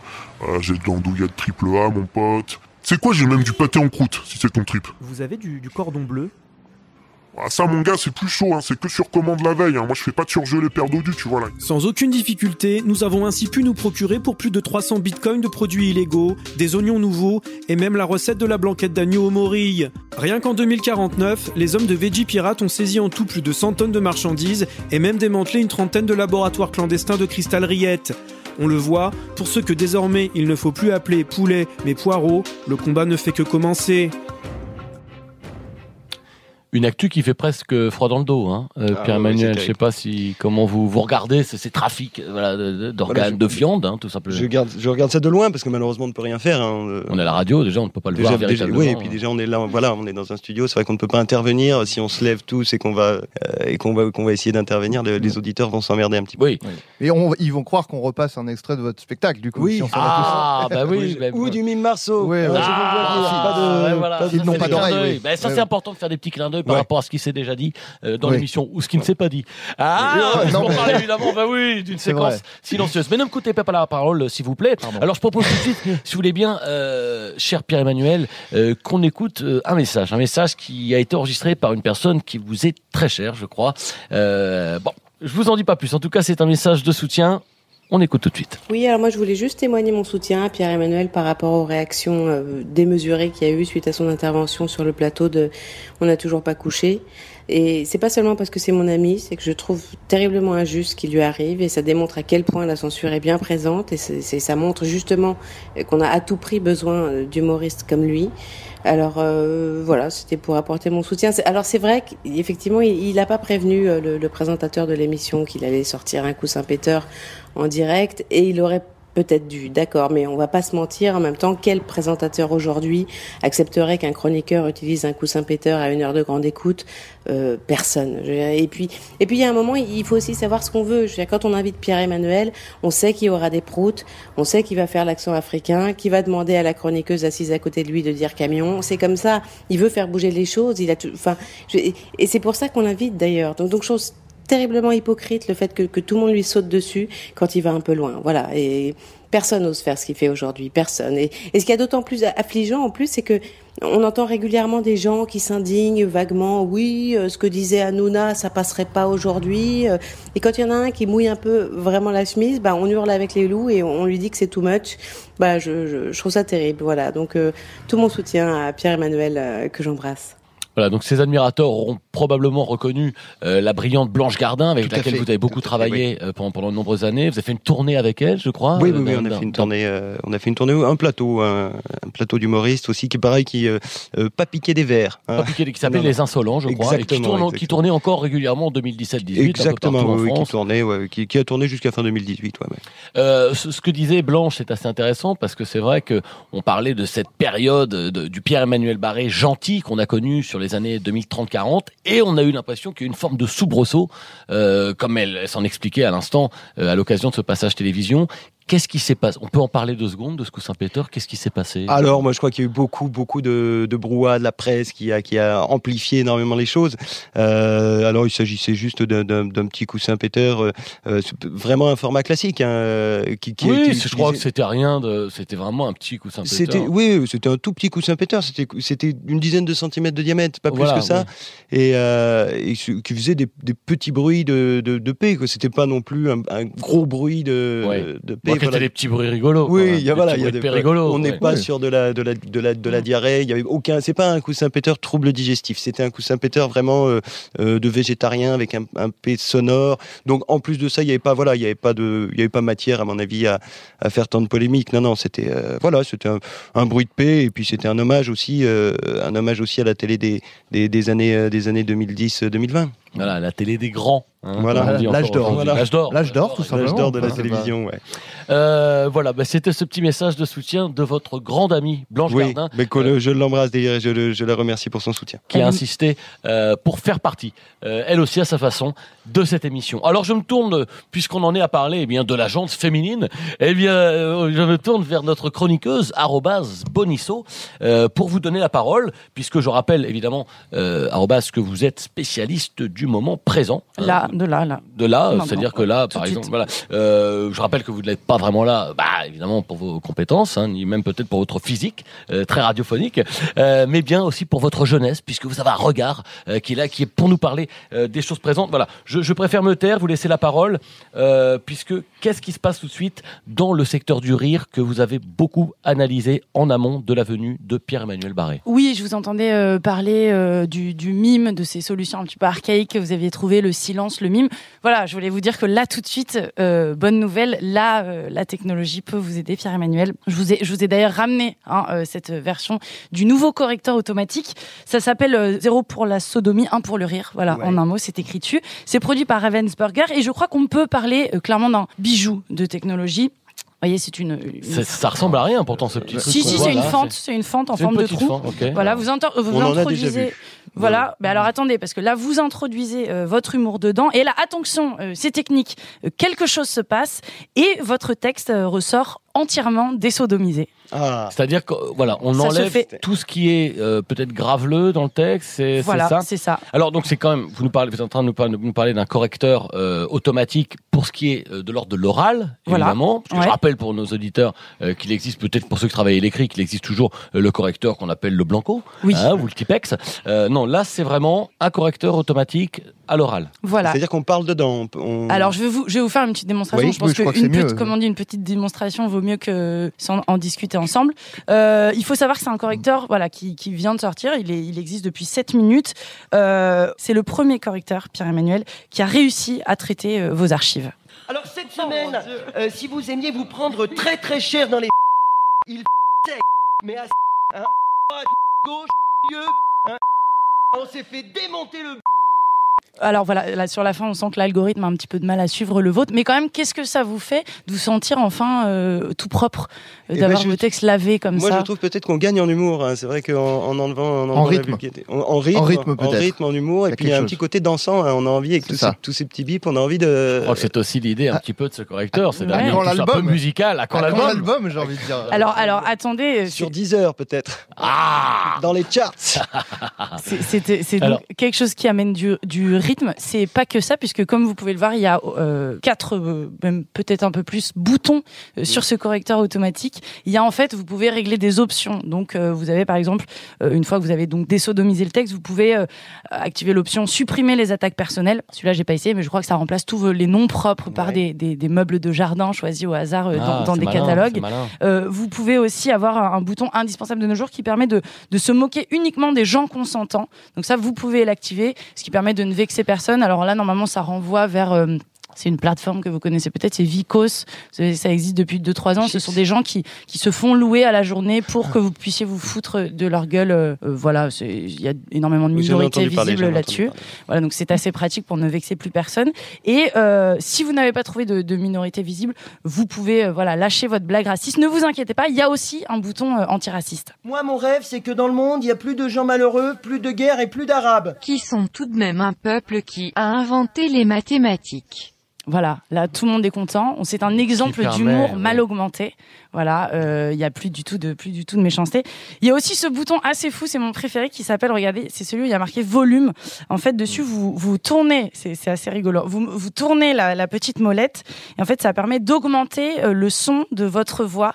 j'ai de l'andouillette triple A, mon pote. C'est quoi, j'ai même du pâté en croûte, si c'est ton trip. Vous avez du, du cordon bleu ? Ah ça mon gars, c'est plus chaud, hein. C'est que sur commande la veille, hein. Moi je fais pas de surgelé perdodus, tu vois là. Sans aucune difficulté, nous avons ainsi pu nous procurer pour plus de trois cents bitcoins de produits illégaux, des oignons nouveaux et même la recette de la blanquette d'agneau aux morilles. Rien qu'en deux mille quarante-neuf, les hommes de Veggie Pirate ont saisi en tout plus de cent tonnes de marchandises et même démantelé une trentaine de laboratoires clandestins de cristal rillettes. On le voit, pour ceux que désormais il ne faut plus appeler poulet mais poireaux, le combat ne fait que commencer. Une actu qui fait presque froid dans le dos, hein. euh, ah, Pierre-Emmanuel, oui, je sais pas si comment vous vous regardez ces, ces trafics, voilà, d'organes, voilà, je, de viande, hein, tout simplement. Je regarde, je regarde ça de loin parce que malheureusement on ne peut rien faire. Hein. On est à la radio déjà, on ne peut pas le déjà, voir véritablement. Oui, et puis déjà on est là, voilà, on est dans un studio, c'est vrai qu'on ne peut pas intervenir. Si on se lève tous et qu'on va euh, et qu'on va qu'on va essayer d'intervenir, les, les auditeurs vont s'emmerder un petit peu. Oui. oui. Et on, ils vont croire qu'on repasse un extrait de votre spectacle, du coup. Oui. Si on ah, bah oui. Ou bah, du mime Marceau. Oui, ouais. ah, ils n'ont pas d'oreille. Ça c'est important de faire des petits clins d'œil. Par ouais. rapport à ce qui s'est déjà dit euh, dans ouais. l'émission ou ce qui ne s'est pas dit. Ah, non, on mais... parle évidemment, bah oui, d'une c'est séquence vrai. silencieuse. Mais ne me coupez pas la parole, s'il vous plaît. Pardon. Alors, je propose tout de suite, si vous voulez bien, euh, cher Pierre-Emmanuel, euh, qu'on écoute euh, un message, un message qui a été enregistré par une personne qui vous est très chère, je crois. Euh, bon, je vous en dis pas plus. En tout cas, c'est un message de soutien On écoute tout de suite. Oui, alors moi je voulais juste témoigner mon soutien à Pierre-Emmanuel par rapport aux réactions euh, démesurées qu'il y a eu suite à son intervention sur le plateau de « On n'a toujours pas couché ». Et c'est pas seulement parce que c'est mon ami, c'est que je trouve terriblement injuste ce qui lui arrive et ça démontre à quel point la censure est bien présente et c'est, c'est, ça montre justement qu'on a à tout prix besoin d'humoristes comme lui. Alors euh, voilà, c'était pour apporter mon soutien. C'est, alors c'est vrai qu'effectivement, il n'a pas prévenu euh, le, le présentateur de l'émission qu'il allait sortir un coussin péteur en direct et il aurait peut-être dû, d'accord, mais on va pas se mentir. En même temps, quel présentateur aujourd'hui accepterait qu'un chroniqueur utilise un coussin péteur à une heure de grande écoute ? Euh, personne. Et puis, et puis il y a un moment, il faut aussi savoir ce qu'on veut. Je veux dire, quand on invite Pierre-Emmanuel, on sait qu'il y aura des proutes, on sait qu'il va faire l'accent africain, qu'il va demander à la chroniqueuse assise à côté de lui de dire camion. C'est comme ça. Il veut faire bouger les choses. Il a, tout, enfin, je, et c'est pour ça qu'on l'invite d'ailleurs. Donc, donc chose. terriblement hypocrite le fait que, que tout le monde lui saute dessus quand il va un peu loin. Voilà. Et personne n'ose faire ce qu'il fait aujourd'hui. Personne. Et, et ce qu'il y a d'autant plus affligeant en plus, c'est que on entend régulièrement des gens qui s'indignent vaguement. Oui, ce que disait Hanouna, ça passerait pas aujourd'hui. Et quand il y en a un qui mouille un peu vraiment la chemise, bah, on hurle avec les loups et on lui dit que c'est too much. Bah, je, je, je trouve ça terrible. Voilà. Donc, euh, tout mon soutien à Pierre-Emmanuel euh, que j'embrasse. Voilà, donc ses admirateurs auront probablement reconnu euh, la brillante Blanche Gardin avec laquelle fait. vous avez beaucoup travaillé fait, oui. pendant, pendant de nombreuses années. Vous avez fait une tournée avec elle, je crois. Oui, oui, euh, oui, oui on a fait une tournée, euh, on a fait une tournée, un plateau, un, un plateau d'humoristes aussi qui pareil, qui euh, pas piqué des verres, hein. Pas piqué, qui s'appelait non, Les Insolents, je crois, et qui, tourne, qui tournait encore régulièrement en deux mille dix-sept dix-huit. Exactement, un peu oui, en qui tournait, ouais, qui, qui a tourné jusqu'à fin deux mille dix-huit. Ouais, ouais. Euh, ce, ce que disait Blanche, c'est assez intéressant parce que c'est vrai que on parlait de cette période de, du Pierre-Emmanuel Barré gentil qu'on a connu sur les les années deux mille trente quarante et on a eu l'impression qu'il y a une forme de soubresaut euh, comme elle, elle s'en expliquait à l'instant euh, à l'occasion de ce passage télévision. Qu'est-ce qui s'est passé ? On peut en parler deux secondes de ce Saint-Péteur. Qu'est-ce qui s'est passé ? Alors, moi, je crois qu'il y a eu beaucoup, beaucoup de, de brouhaha de la presse qui a, qui a amplifié énormément les choses. Euh, alors, il s'agissait juste d'un, d'un, d'un petit coup Saint-Péteur, euh, vraiment un format classique. Hein, qui, qui oui, je crois que c'était rien de. C'était vraiment un petit coup Saint-Péteur. C'était, oui, c'était un tout petit coup Saint-Péteur. C'était, c'était une dizaine de centimètres de diamètre, pas plus voilà, que ça. Oui. Et, euh, et qui faisait des, des petits bruits de, de, de paix. Quoi. C'était pas non plus un, un gros bruit de, ouais. de paix. Moi, c'était des petits bruits rigolos. Oui, il y a voilà, il y a des rigolos. On n'est ouais. pas oui. sur de la de la de la de la diarrhée. Il y avait aucun. C'est pas un coussin péteur trouble digestif. C'était un coussin péteur vraiment euh, euh, de végétarien avec un, un P sonore. Donc en plus de ça, il y avait pas voilà, il y avait pas de, il y avait pas matière à mon avis à, à faire tant de polémiques. Non non, c'était euh, voilà, c'était un, un bruit de paix et puis c'était un hommage aussi, euh, un hommage aussi à la télé des des, des années euh, des années deux mille dix deux mille vingt. Voilà, la télé des grands. Hein, voilà, l'âge d'or, voilà, l'âge d'or, l'âge d'or, tout simplement, l'âge d'or de la télévision. Ouais. Euh, voilà, bah, c'était ce petit message de soutien de votre grande amie Blanche oui, Gardin. Mais que euh, je l'embrasse d'ailleurs et je, le, je la remercie pour son soutien. Qui a insisté euh, pour faire partie, euh, elle aussi à sa façon, de cette émission. Alors je me tourne, puisqu'on en est à parler, eh bien de l'agence féminine. Eh bien, euh, je me tourne vers notre chroniqueuse arrobase Bonissot euh, pour vous donner la parole, puisque je rappelle évidemment euh, arrobase que vous êtes spécialiste du moment présent. Euh, là. De là, là. De là, non, c'est-à-dire non, que là, par exemple, voilà, euh, je rappelle que vous n'êtes pas vraiment là, bah, évidemment, pour vos compétences, hein, ni même peut-être pour votre physique, euh, très radiophonique, euh, mais bien aussi pour votre jeunesse, puisque vous avez un regard euh, qui est là, qui est pour nous parler euh, des choses présentes. Voilà, je, je préfère me taire, vous laisser la parole, euh, puisque qu'est-ce qui se passe tout de suite dans le secteur du rire que vous avez beaucoup analysé en amont de la venue de Pierre-Emmanuel Barré ? Oui, je vous entendais euh, parler euh, du, du mime, de ces solutions un petit peu archaïques que vous aviez trouvées, le silence, le mime. Voilà, je voulais vous dire que là, tout de suite, euh, bonne nouvelle, là, euh, la technologie peut vous aider, Pierre-Emmanuel. Je vous ai, je vous ai d'ailleurs ramené hein, euh, cette version du nouveau correcteur automatique. Ça s'appelle euh, zéro pour la sodomie, un pour le rire. Voilà, ouais. En un mot, c'est écrit dessus. C'est produit par Ravensburger et je crois qu'on peut parler euh, clairement d'un bijou de technologie. Vous voyez, c'est une, une... Ça, ça ressemble à rien, pourtant, ce petit... Si, si, c'est une fente, c'est, c'est une fente en forme de trou. Fente, okay. Voilà, vous, inter- vous On introduisez... Voilà, ouais. Mais alors attendez, parce que là, vous introduisez euh, votre humour dedans, et là, attention, euh, c'est technique, euh, quelque chose se passe, et votre texte euh, ressort entièrement désodomisé. Ah. C'est-à-dire que voilà, on ça enlève fait... tout ce qui est euh, peut-être graveleux dans le texte, c'est, voilà, c'est ça. C'est ça. Alors donc c'est quand même, vous nous parlez, vous êtes en train de nous parler d'un correcteur euh, automatique pour ce qui est euh, de l'ordre de l'oral, évidemment. Voilà. Parce que ouais. Je rappelle pour nos auditeurs euh, qu'il existe peut-être pour ceux qui travaillent à l'écrit, qu'il existe toujours euh, le correcteur qu'on appelle le blanco, oui. hein, ou le typex. Euh, non, là c'est vraiment un correcteur automatique à l'oral. Voilà. C'est-à-dire qu'on parle dedans. On... Alors je vais vous, je vais vous faire une petite démonstration. Oui, je pense oui, je que, que une petite, comme on dit, une petite démonstration vaut mieux que sans en discuter ensemble. Euh, il faut savoir que c'est un correcteur voilà, qui, qui vient de sortir. Il, est, il existe depuis sept minutes. Euh, c'est le premier correcteur, Pierre-Emmanuel, qui a réussi à traiter euh, vos archives. Alors cette semaine, euh, si vous aimiez vous prendre très très cher dans les... Il mais à... Hein, gauche, hein, on s'est fait démonter le... Alors voilà, là, sur la fin, on sent que l'algorithme a un petit peu de mal à suivre le vôtre. Mais quand même, qu'est-ce que ça vous fait de vous sentir enfin euh, tout propre, euh, d'avoir ben vos textes lavés comme moi ça ? Moi, je trouve peut-être qu'on gagne en humour. Hein. C'est vrai qu'en en enlevant... En, en, en, rythme. En, en rythme. En rythme, peut-être. En rythme, en humour. Et puis, il y a un chose. Petit côté dansant. Hein. On a envie, avec tous ces, tous ces petits bips, on a envie de... Oh, c'est aussi l'idée un petit peu de ce correcteur. C'est ouais. un peu musical. À quand l'album, quand l'album, j'ai envie de dire. Alors, alors attendez... Sur Deezer, peut-être. Ah ! Dans les charts. C'est, c'était, c'est donc quelque chose qui amène du... du rythme, c'est pas que ça, puisque comme vous pouvez le voir, il y a euh, quatre, euh, même peut-être un peu plus, boutons euh, sur ce correcteur automatique. Il y a en fait, vous pouvez régler des options. Donc, euh, vous avez par exemple, euh, une fois que vous avez donc désodomisé le texte, vous pouvez euh, activer l'option supprimer les attaques personnelles. Celui-là, j'ai pas essayé, mais je crois que ça remplace tous les noms propres par ouais. des, des, des meubles de jardin choisis au hasard euh, ah, dans, dans des malin, catalogues. Euh, vous pouvez aussi avoir un, un bouton indispensable de nos jours qui permet de, de se moquer uniquement des gens consentants. Donc ça, vous pouvez l'activer, ce qui permet de ne vexer personne. Alors là, normalement, ça renvoie vers... Euh, c'est une plateforme que vous connaissez peut-être, c'est Vicos. Ça existe depuis deux trois ans. Ce sont des gens qui, qui se font louer à la journée pour que vous puissiez vous foutre de leur gueule. Euh, voilà, il y a énormément de minorités visibles là-dessus. Voilà, donc c'est assez pratique pour ne vexer plus personne. Et euh, si vous n'avez pas trouvé de, de minorité visible, vous pouvez euh, voilà, lâcher votre blague raciste. Ne vous inquiétez pas, il y a aussi un bouton euh, antiraciste. Moi, mon rêve, c'est que dans le monde, il n'y a plus de gens malheureux, plus de guerre et plus d'arabes. Qui sont tout de même un peuple qui a inventé les mathématiques. Voilà, là tout le monde est content. C'est un exemple permet, d'humour ouais. mal augmenté. Voilà, il euh, n'y a plus du tout de plus du tout de méchanceté. Il y a aussi ce bouton assez fou, c'est mon préféré, qui s'appelle, regardez, c'est celui où il y a marqué volume. En fait, dessus vous vous tournez, c'est, c'est assez rigolo. Vous vous tournez la, la petite molette et en fait ça permet d'augmenter euh, le son de votre voix.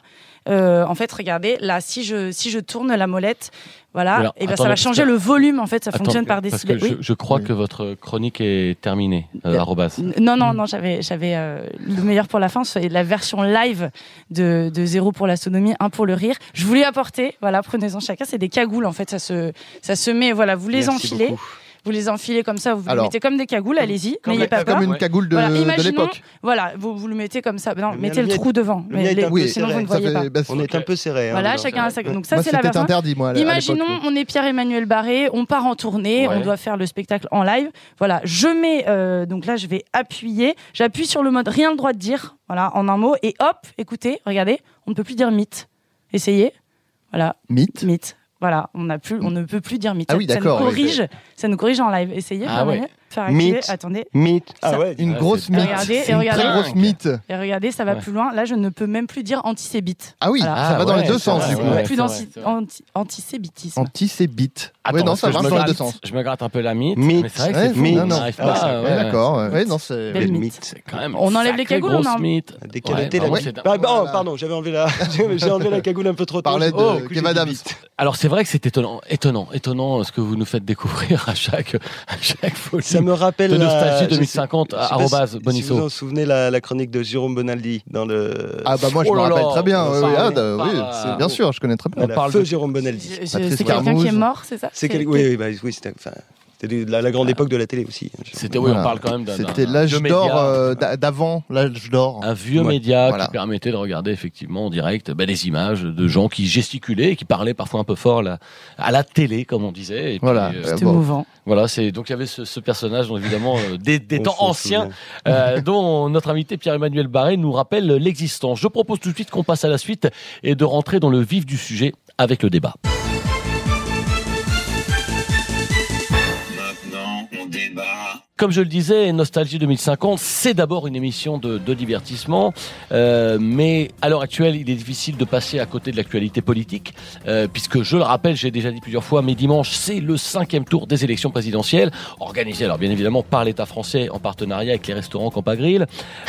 Euh, en fait, regardez, là, si je si je tourne la molette, voilà, alors, et ben attends, ça va changer que... le volume. En fait, ça attends, fonctionne par décibels. Oui. Je, je crois oui. que votre chronique est terminée. Euh, arrobas. Non, non, non, j'avais j'avais euh, le meilleur pour la fin, c'est la version live de de zéro pour l'astronomie, un pour le rire. Je voulais apporter, voilà, prenez-en chacun. C'est des cagoules, en fait, ça se ça se met, voilà, vous les Merci enfilez. Beaucoup. Vous les enfilez comme ça, vous, Alors, vous les mettez comme des cagoules, allez-y, n'ayez pas peur. Comme une cagoule de, voilà, de l'époque. Voilà, vous, vous le mettez comme ça. Non, le mettez le trou est, devant, le mais les, oui, sinon serré. Vous ne voyez fait, pas. Bah, on est un peu serré. Voilà, hein, chacun a sa... Donc ça, moi, c'est la version. Interdit, moi, à Imaginons, à on est Pierre-Emmanuel Barré, on part en tournée, ouais. on doit faire le spectacle en live. Voilà, je mets... Euh, donc là, je vais appuyer. J'appuie sur le mode « rien le droit de dire », voilà, en un mot. Et hop, écoutez, regardez, on ne peut plus dire « mythe ». Essayez. Voilà. Mythe. Mythe. Voilà, on, a plus, on ne peut plus dire mythe. Ah oui, ça, nous corrige, ça nous corrige en live. Essayez, ah ouais. faire activer, mythe. Attendez. Mythe. Ah ouais, une grosse mythe. Regardez, et regardez, une grosse mythe. Et regardez, ça va ouais. plus loin. Là, je ne peux même plus dire antisémite. Ah oui, voilà. ah, ça va dans ouais, les deux sens. Du coup. Ouais, plus d'antisémitisme. Antisémitisme. Antisémite. Oui, non, ça va dans les deux sens. Je me gratte un peu la mythe. Mythe. Mais c'est vrai que c'est fou. Non, n'arrive pas. D'accord. Oui, non, c'est le mythe. On enlève les cagoules, on a décaloté la mythe. Pardon, j'avais enlevé la, j'ai enlevé la cagoule un peu trop tôt. Parlait de Kev Adams. Alors c'est vrai que c'est étonnant, étonnant, étonnant ce que vous nous faites découvrir à chaque, à chaque folie. Ça me rappelle de Nostalgie deux mille cinquante. Arrobase Bonissot. Si vous vous en souvenez la, la chronique de Jérôme Bonaldi dans le. Ah bah moi je oh me rappelle très bien. Oui, oui, ah, bah, oui c'est, bien sûr, je connais très bien. On parle de Jérôme Bonaldi. Je, je, c'est quelqu'un qui est mort, c'est ça c'est quel... Oui, oui, bah, oui, c'était. Enfin... C'était la, la grande ah. époque de la télé aussi. C'était oui, voilà. on parle quand même d'un. C'était d'un, l'âge d'un d'or euh, d'avant l'âge d'or. Un vieux ouais. média voilà. qui permettait de regarder effectivement en direct ben, des images de gens qui gesticulaient et qui parlaient parfois un peu fort là, à la télé comme on disait. Et voilà, puis, euh, c'était bon. Mouvant. Voilà, c'est donc il y avait ce, ce personnage dont évidemment euh, des, des temps anciens euh, dont notre invité Pierre-Emmanuel Barré nous rappelle l'existence. Je propose tout de suite qu'on passe à la suite et de rentrer dans le vif du sujet avec le débat. débat. Comme je le disais, Nostalgie deux mille cinquante, c'est d'abord une émission de, de divertissement, euh, mais à l'heure actuelle, il est difficile de passer à côté de l'actualité politique, euh, puisque, je le rappelle, j'ai déjà dit plusieurs fois, mais dimanche, c'est le cinquième tour des élections présidentielles, organisé, alors bien évidemment, par l'État français, en partenariat avec les restaurants Campagril.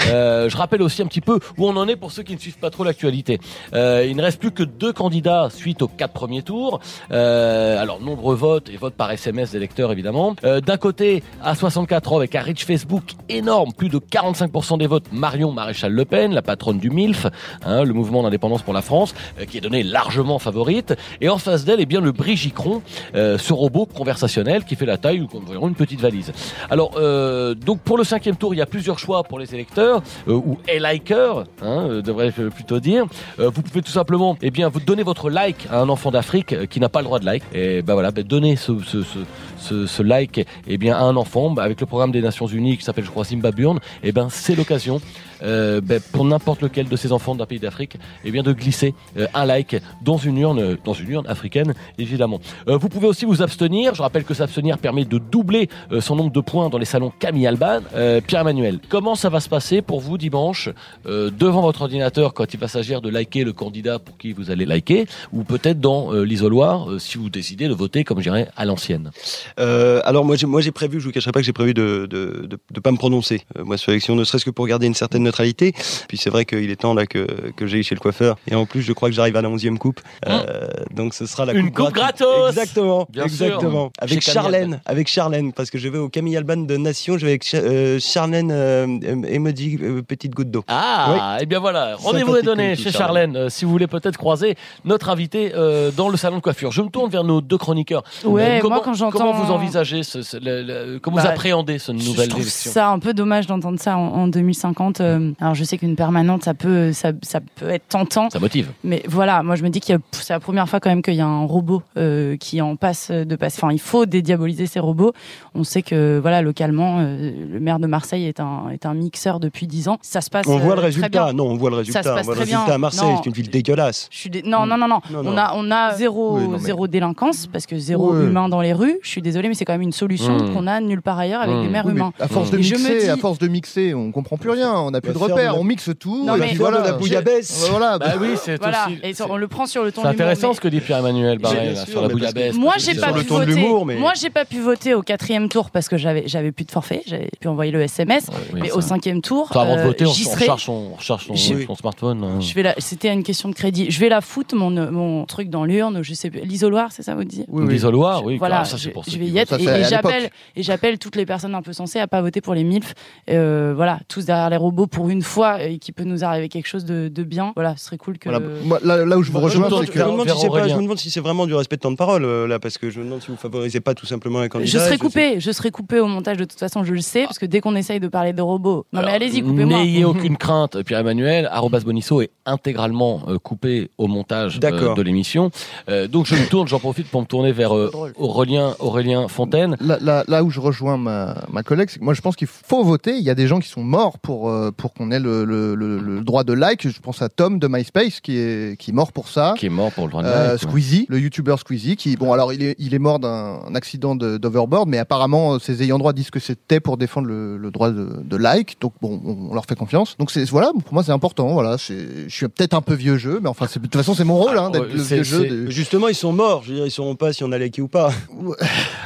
Euh, je rappelle aussi un petit peu où on en est pour ceux qui ne suivent pas trop l'actualité. Euh, il ne reste plus que deux candidats suite aux quatre premiers tours. Euh, alors, nombreux votes et votes par S M S des électeurs, évidemment. Euh, d'un côté, à soixante-quatre avec un reach Facebook énorme, plus de quarante-cinq pour cent des votes, Marion Maréchal-Le Pen, la patronne du MILF, hein, le mouvement d'indépendance pour la France, euh, qui est donnée largement favorite. Et en face d'elle, eh bien, le Prigicron, euh, ce robot conversationnel qui fait la taille, comme voyons, une petite valise. Alors, euh, donc pour le cinquième tour, il y a plusieurs choix pour les électeurs, euh, ou e-likers, hein, euh, devrais-je plutôt dire. Euh, vous pouvez tout simplement, eh bien, vous donner votre like à un enfant d'Afrique qui n'a pas le droit de like. Et ben voilà, ben donner ce, ce, ce, ce, ce like, eh bien, à un enfant, ben avec le programme des Nations Unies qui s'appelle, je crois, Zimbabwe, et ben c'est l'occasion euh, ben, pour n'importe lequel de ces enfants d'un pays d'Afrique, et bien de glisser euh, un like dans une urne, dans une urne africaine évidemment. Euh, vous pouvez aussi vous abstenir. Je rappelle que s'abstenir permet de doubler euh, son nombre de points dans les salons Camille Alban. Euh, Pierre-Emmanuel, comment ça va se passer pour vous dimanche euh, devant votre ordinateur quand il va s'agir de liker le candidat pour qui vous allez liker, ou peut-être dans euh, l'isoloir euh, si vous décidez de voter, comme je dirais, à l'ancienne. Euh, alors moi j'ai, moi j'ai prévu, je vous cacherai pas que j'ai prévu de De, de, de, de pas me prononcer, euh, moi, sur l'élection, ne serait-ce que pour garder une certaine neutralité. Puis c'est vrai qu'il est temps là que, que j'aille chez le coiffeur. Et en plus, je crois que j'arrive à la onzième coupe. Euh, mmh. Donc ce sera la une coupe, coupe gratos. Exactement. Bien exactement. Sûr. Avec chez Charlène, Camille. Avec Charlène, parce que je vais au Camille Alban de Nation. Je vais avec euh, Charlène euh, et me dit euh, petite goutte d'eau. Ah, oui. Et bien voilà. Rendez-vous est donné chez Charlène. Charlène euh, si vous voulez peut-être croiser notre invité euh, dans le salon de coiffure. Je me tourne vers nos deux chroniqueurs. Ouais. Euh, comment, moi, quand j'entends... comment vous envisagez, ce, ce, le, le, comment bah, vous appréhendez ce nouvelle je trouve élection. Ça un peu dommage d'entendre ça en, en deux mille cinquante. Euh, alors je sais qu'une permanente, ça peut, ça, ça peut être tentant. Ça motive. Mais voilà, moi je me dis que c'est la première fois quand même qu'il y a un robot euh, qui en passe de passer. Enfin, il faut dédiaboliser ces robots. On sait que voilà, localement, euh, le maire de Marseille est un est un mixeur depuis dix ans. Ça se passe. On voit euh, le résultat. Non, on voit le résultat. Ça se passe on voit très le résultat bien. À Marseille, non, c'est une ville dégueulasse. Je suis dé... non, non, non, non, non, non. On a on a zéro oui, non, mais... zéro délinquance parce que zéro oui. humain dans les rues. Je suis désolée, mais c'est quand même une solution mmh. qu'on a nulle part ailleurs. Avec mmh. Mères oui, à force de mixer, dis... à force de mixer, on comprend plus rien, on n'a plus de repères, la... on mixe tout, non, et puis voilà, la bouillabaisse. Je... Voilà, bah oui, c'est voilà. aussi. Et on le prend sur le ton. C'est intéressant mais... ce que dit Pierre-Emmanuel Barré là, sur la bouillabaisse. Moi, j'ai pas pu voter. Mais... Moi, j'ai pas pu voter au quatrième tour parce que j'avais, j'avais plus de forfait, j'avais pu envoyer le S M S. Ouais, oui, mais ça. Au cinquième tour, euh, avant de voter, on recharge son, son smartphone. Je vais la. C'était une question de crédit. Je vais la foutre mon mon truc dans l'urne. Je sais plus. L'isoloir, c'est ça vous disiez ? L'isoloir, oui. Voilà, je vais y être et j'appelle et j'appelle toutes les personnes un peu sensé à pas voter pour les MILF, euh, voilà, tous derrière les robots pour une fois et qui peut nous arriver quelque chose de, de bien. Voilà, ce serait cool que. Voilà. Moi, là, là où je vous rejoins, je, que... je, si pas, je me demande si c'est vraiment du respect de temps de parole euh, là, parce que je me demande si vous favorisez pas tout simplement un candidat. Je serais coupé, je, je serais coupé au montage de toute façon, je le sais, parce que dès qu'on essaye de parler de robots, non alors, mais allez-y, coupez-moi. N'ayez aucune crainte, Pierre-Emmanuel. arobase Bonissot est intégralement euh, coupé au montage euh, de l'émission. Euh, donc je me tourne, j'en profite pour me tourner vers euh, Aurélien, Aurélien Fontaine. Là, là, là où je rejoins ma ma collègue, c'est que moi je pense qu'il faut voter. Il y a des gens qui sont morts pour euh, pour qu'on ait le, le, le, le droit de like. Je pense à Tom de MySpace qui est qui est mort pour ça. Qui est mort pour le droit de euh, like. Squeezie, le youtubeur Squeezie, qui bon alors il est il est mort d'un accident de, d'overboard, mais apparemment ses ayants droit disent que c'était pour défendre le, le droit de, de like. Donc bon, on, on leur fait confiance. Donc c'est voilà, pour moi c'est important. Voilà, c'est, je suis peut-être un peu vieux jeu, mais enfin c'est, de toute façon c'est mon rôle hein, d'être alors, le vieux jeu. Des... Justement ils sont morts. Je veux dire ils sauront pas si on a liké ou pas.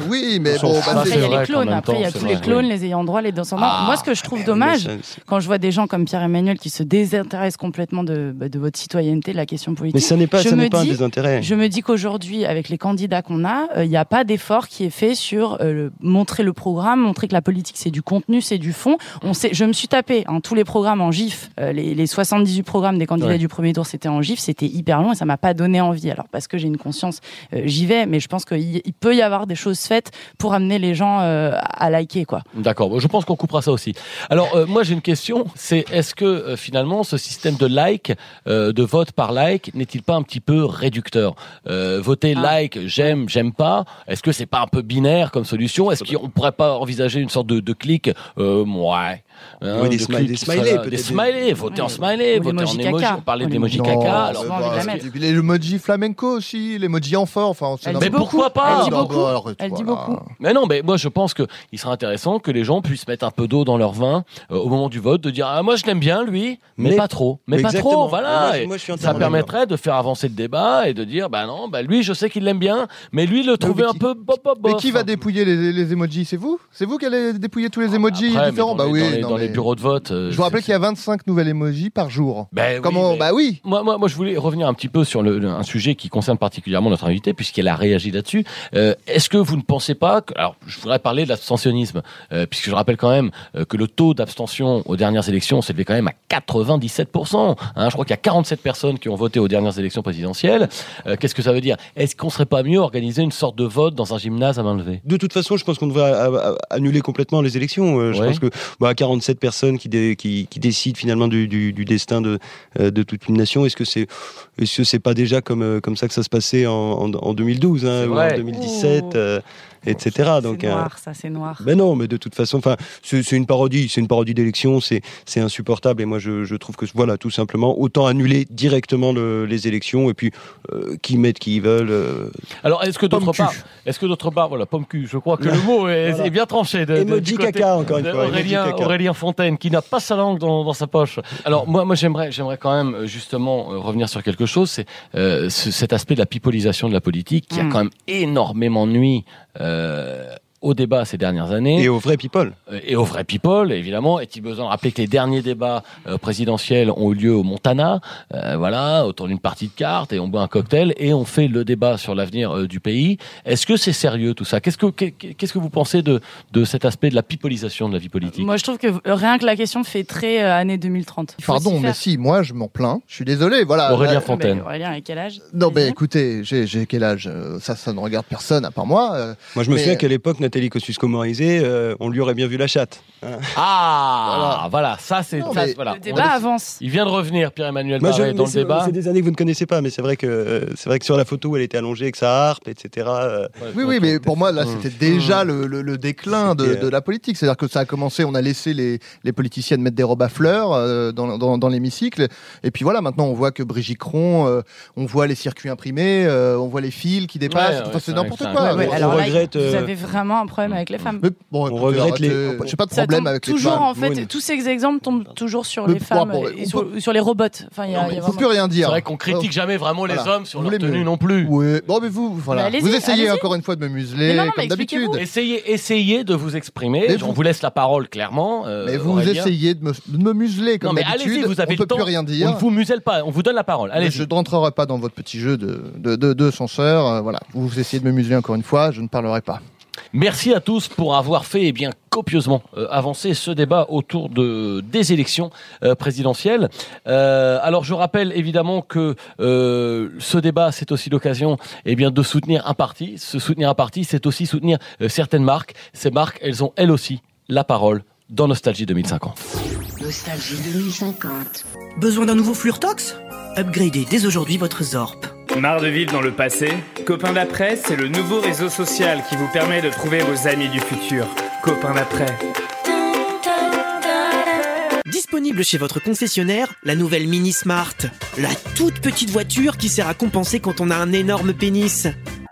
Oui, mais bon. Bah, après il y a les clones. Après il y a tous les clones, les ayants droit, les descendants. Ah, moi, ce que je trouve dommage, quand je vois des gens comme Pierre-Emmanuel qui se désintéressent complètement de, de votre citoyenneté, de la question politique. Mais ça n'est pas, ça n'est pas dis, un désintérêt. Je me dis qu'aujourd'hui, avec les candidats qu'on a, il euh, n'y a pas d'effort qui est fait sur euh, le, montrer le programme, montrer que la politique, c'est du contenu, c'est du fond. On sait, je me suis tapé hein, tous les programmes en gif. Euh, les, les soixante-dix-huit programmes des candidats ouais. du premier tour, c'était en gif. C'était hyper long et ça ne m'a pas donné envie. Alors, parce que j'ai une conscience, euh, j'y vais, mais je pense qu'il il peut y avoir des choses faites pour amener les gens euh, à liker, quoi. D'accord, je pense qu'on coupera ça aussi. Alors, euh, moi j'ai une question, c'est est-ce que euh, finalement ce système de like, euh, de vote par like, n'est-il pas un petit peu réducteur ? euh, Voter ah. like, j'aime, j'aime pas, est-ce que c'est pas un peu binaire comme solution ? Est-ce qu'on pourrait pas envisager une sorte de, de clic euh, ouais hein, oui, des, de smi- clic des smileys, sera, peut-être. Des smileys, voter en smiley, voter en émoji, on parlait d'émoji caca. Alors, bah, les emojis flamenco aussi, les emojis amphores, enfin, c'est mais pourquoi pas ? Elle dit beaucoup, voilà. Dit beaucoup. Mais non, mais moi je pense qu'il serait intéressant que les gens puissent mettre un peu d'eau dans leur vin euh, au moment du vote, de dire ah, moi je l'aime bien lui, mais, mais pas trop. Mais, mais pas exactement. Trop, voilà. Moi, moi, je suis ça permettrait de faire avancer le débat et de dire bah non, bah lui je sais qu'il l'aime bien, mais lui le trouver un peu bof bof bof. Mais qui va dépouiller les, les emojis? C'est vous? C'est vous qui allez dépouiller tous les emojis ah, après, différents? Bah les, oui, dans, les, non, dans mais... les bureaux de vote. Euh, je vous rappelle qu'il y a vingt-cinq nouvelles emojis par jour. Bah, Comment... oui, mais... bah oui. Moi, moi, moi je voulais revenir un petit peu sur le, le, un sujet qui concerne particulièrement notre invitée, puisqu'elle a réagi là-dessus. Euh, est-ce que vous ne pensez pas que... Alors, je voudrais parler de l'abstentionnisme, euh, puisque je rappelle quand même euh, que le taux d'abstention aux dernières élections s'est levé quand même à quatre-vingt-dix-sept pour cent. Hein, je crois qu'il y a quarante-sept personnes qui ont voté aux dernières élections présidentielles. Euh, qu'est-ce que ça veut dire? Est-ce qu'on ne serait pas mieux organiser une sorte de vote dans un gymnase à main levée? De toute façon, je pense qu'on devrait a, a, annuler complètement les élections. Euh, je ouais. pense que bah, quarante-sept personnes qui, dé, qui, qui décident finalement du, du, du destin de, euh, de toute une nation, est-ce que c'est, est-ce que c'est pas déjà comme, euh, comme ça que ça se passait en, en, en deux mille douze hein, ou en deux mille dix-sept oh. euh, et cetera. C'est donc, noir, euh, ça, c'est noir. Ben non, mais de toute façon, enfin, c'est, c'est une parodie, c'est une parodie d'élection, c'est, c'est insupportable. Et moi, je, je trouve que, voilà, tout simplement, autant annuler directement le, les élections et puis euh, qu'ils mettent qui ils veulent. Euh, Alors, est-ce que d'autre part, est-ce que d'autre part, voilà, pomme cul, je crois que le mot est, voilà. est bien tranché. De, de, du côté caca, encore une fois. Aurélien, Aurélien Fontaine, qui n'a pas sa langue dans, dans sa poche. Alors, moi, moi, j'aimerais, j'aimerais quand même justement euh, revenir sur quelque chose, c'est euh, ce, cet aspect de la pipolisation de la politique qui mmh. a quand même énormément nuit. Euh, Euh, au débat ces dernières années. Et aux vrais people. Et aux vrais people, évidemment. Est-il besoin de rappeler que les derniers débats euh, présidentiels ont eu lieu au Montana, euh, voilà, autour d'une partie de cartes, et on boit un cocktail, et on fait le débat sur l'avenir euh, du pays. Est-ce que c'est sérieux tout ça? Qu'est-ce que, qu'est-ce que vous pensez de, de cet aspect de la pipolisation de la vie politique? Moi, je trouve que rien que la question fait très euh, année deux mille trente. Pardon, mais si, moi, je m'en plains. Je suis désolé, voilà. Aurélien euh, Fontaine. Bah, Aurélien, à quel âge? Non, mais bah, écoutez, j'ai, j'ai quel âge? Ça, ça ne regarde personne, à part moi. Euh, moi, je me mais... souviens qu'à l'époque, Cossus-Comorisé, euh, on lui aurait bien vu la chatte. Hein. Ah, voilà. voilà, ça c'est. Non, ça, voilà. Le débat on... avance. Il vient de revenir, Pierre-Emmanuel Barré, dans le débat. C'est des années que vous ne connaissez pas, mais c'est vrai que euh, c'est vrai que sur la photo, elle était allongée avec sa harpe, et cetera. Euh, ouais, oui, oui, mais pour moi, là, c'était déjà mmh. le, le, le déclin de, de la politique. C'est-à-dire que ça a commencé, on a laissé les, les politiciennes mettre des robes à fleurs euh, dans, dans, dans l'hémicycle, et puis voilà, maintenant on voit que Prigicron, euh, on voit les circuits imprimés, euh, on voit les fils qui dépassent. Ouais, ouais, enfin, c'est n'importe quoi. Ouais, ouais, alors, on regrette. Euh... Vous avez vraiment un problème avec les femmes. Mais bon, on regrette les. Euh, J'ai pas de problème avec les femmes. Toujours en fait, Moune. Tous ces exemples tombent toujours sur mais les femmes bon, bon, et sur, peut... sur les robots. Enfin, y a, non, y a on ne peut plus rien dire. C'est vrai qu'on critique jamais vraiment voilà. les hommes sur vous leur tenue non plus. Oui. Bon, mais vous, voilà. Bah, vous essayez encore une fois de me museler, non, non, comme d'habitude. Essayez, essayez de vous exprimer. Mais on vous... vous laisse la parole clairement. Euh, mais vous Aurélien. Essayez de me, de me museler comme d'habitude. Vous avez le temps. On ne peut plus rien dire. On ne vous muselle pas. On vous donne la parole. Allez. Je ne rentrerai pas dans votre petit jeu de de censeur. Voilà. Vous essayez de me museler encore une fois. Je ne parlerai pas. Merci à tous pour avoir fait eh bien, copieusement euh, avancer ce débat autour de, des élections euh, présidentielles. Euh, alors je rappelle évidemment que euh, ce débat c'est aussi l'occasion eh bien, de soutenir un parti. Se soutenir un parti c'est aussi soutenir euh, certaines marques. Ces marques elles ont elles aussi la parole dans Nostalgie deux mille cinquante. Nostalgie deux mille cinquante. Besoin d'un nouveau Flurtox ? Upgradez dès aujourd'hui votre Zorp. Marre de vivre dans le passé? Copain d'après, c'est le nouveau réseau social qui vous permet de trouver vos amis du futur. Copain d'après. Disponible chez votre concessionnaire, la nouvelle Mini Smart. La toute petite voiture qui sert à compenser quand on a un énorme pénis.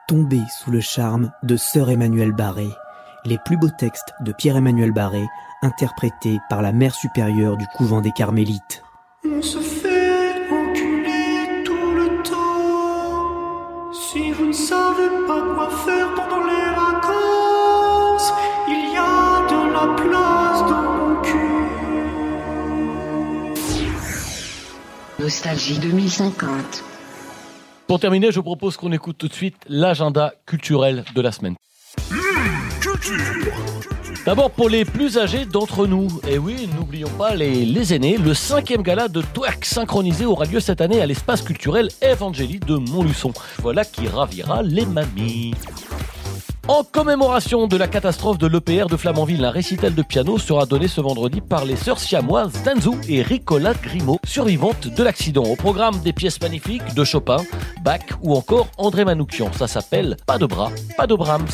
Tombez sous le charme de Sœur Emmanuel Barré. Les plus beaux textes de Pierre-Emmanuel Barré, interprétés par la mère supérieure du couvent des Carmélites. On se fait enculer tout le temps. Si vous ne savez pas quoi faire pendant les vacances, il y a de la place dans mon cul. Nostalgie deux mille cinquante. Pour terminer, je propose qu'on écoute tout de suite l'agenda culturel de la semaine. D'abord pour les plus âgés d'entre nous, et oui, n'oublions pas les, les aînés, le cinquième gala de twerk synchronisé aura lieu cette année à l'espace culturel Evangélie de Montluçon. Voilà qui ravira les mamies. En commémoration de la catastrophe de l'E P R de Flamanville, un récital de piano sera donné ce vendredi par les sœurs siamoises Danzou et Ricola Grimaud, survivantes de l'accident. Au programme des pièces magnifiques de Chopin, Bach ou encore André Manoukian. Ça s'appelle Pas de bras, pas de Brahms.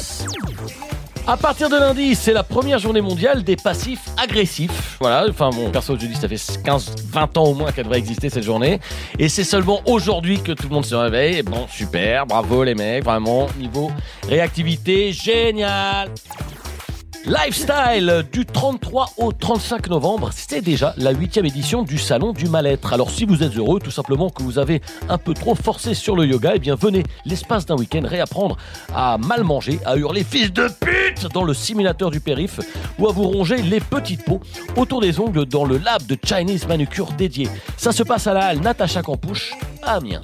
À partir de lundi, c'est la première journée mondiale des passifs agressifs. Voilà, enfin bon, perso, je dis ça fait quinze vingt ans au moins qu'elle devrait exister cette journée. Et c'est seulement aujourd'hui que tout le monde se réveille. Et bon, super, bravo les mecs, vraiment, niveau réactivité, génial. Lifestyle du trente-trois au trente-cinq novembre, c'est déjà la huitième édition du Salon du Mal-être. Alors si vous êtes heureux, tout simplement que vous avez un peu trop forcé sur le yoga, eh bien venez l'espace d'un week-end réapprendre à mal manger, à hurler fils de pute dans le simulateur du périph ou à vous ronger les petites peaux autour des ongles dans le lab de Chinese Manucure dédié. Ça se passe à la halle Natacha Campouche à Amiens.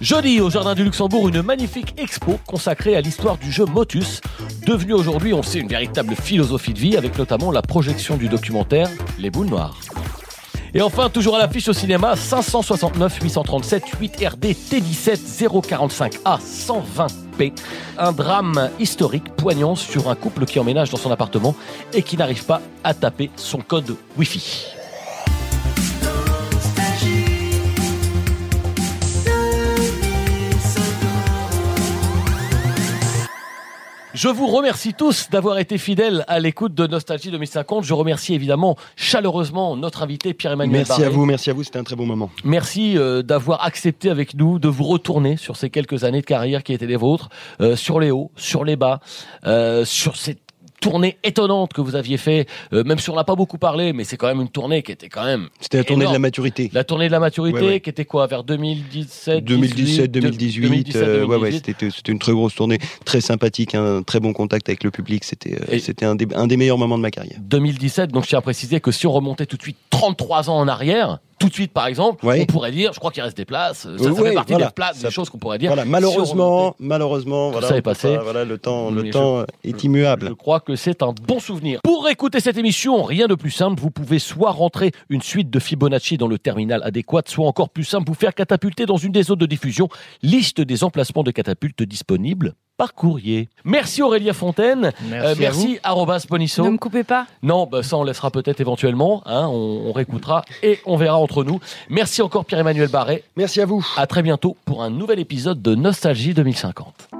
Jeudi, au Jardin du Luxembourg, une magnifique expo consacrée à l'histoire du jeu Motus, devenu aujourd'hui, on sait, une véritable philosophie de vie, avec notamment la projection du documentaire « Les boules noires ». Et enfin, toujours à l'affiche au cinéma, cinq six neuf huit trois sept huit R D T dix-sept zéro quarante-cinq A cent vingt P. Un drame historique poignant sur un couple qui emménage dans son appartement et qui n'arrive pas à taper son code Wi-Fi. Je vous remercie tous d'avoir été fidèles à l'écoute de Nostalgie deux mille cinquante. Je remercie évidemment chaleureusement notre invité Pierre-Emmanuel Barré. Merci à vous, merci à vous, c'était un très bon moment. Merci euh, d'avoir accepté avec nous de vous retourner sur ces quelques années de carrière qui étaient les vôtres, euh, sur les hauts, sur les bas, euh, sur cette tournée étonnante que vous aviez fait, euh, même si on n'a pas beaucoup parlé, mais c'est quand même une tournée qui était quand même... C'était la tournée énorme. De la maturité. La tournée de la maturité, ouais, ouais. Qui était quoi, vers deux mille dix-sept, deux mille dix-sept, deux mille dix-huit, deux mille dix-sept, euh, deux mille dix-huit. Ouais, ouais, c'était, c'était une très grosse tournée, très sympathique, un très bon contact avec le public, c'était, euh, c'était un, des, un des meilleurs moments de ma carrière. deux mille dix-sept, donc je tiens à préciser que si on remontait tout de suite trente-trois ans en arrière... Tout de suite, par exemple, ouais. On pourrait dire, je crois qu'il reste des places, ça, ça ouais, fait partie voilà, des places, ça, des choses qu'on pourrait dire. Voilà, malheureusement, malheureusement, voilà, ça est passé. Voilà, le temps, le temps je, est immuable. Je, je crois que c'est un bon souvenir. Pour écouter cette émission, rien de plus simple, vous pouvez soit rentrer une suite de Fibonacci dans le terminal adéquat, soit encore plus simple, vous faire catapulter dans une des zones de diffusion, liste des emplacements de catapultes disponibles. Par courrier. Merci Aurélien Fontaine. Merci, euh, merci à vous. Bonissot. Ne me coupez pas. Non, bah ça on laissera peut-être éventuellement. Hein, on, on réécoutera et on verra entre nous. Merci encore Pierre-Emmanuel Barré. Merci à vous. À très bientôt pour un nouvel épisode de Nostalgie deux mille cinquante.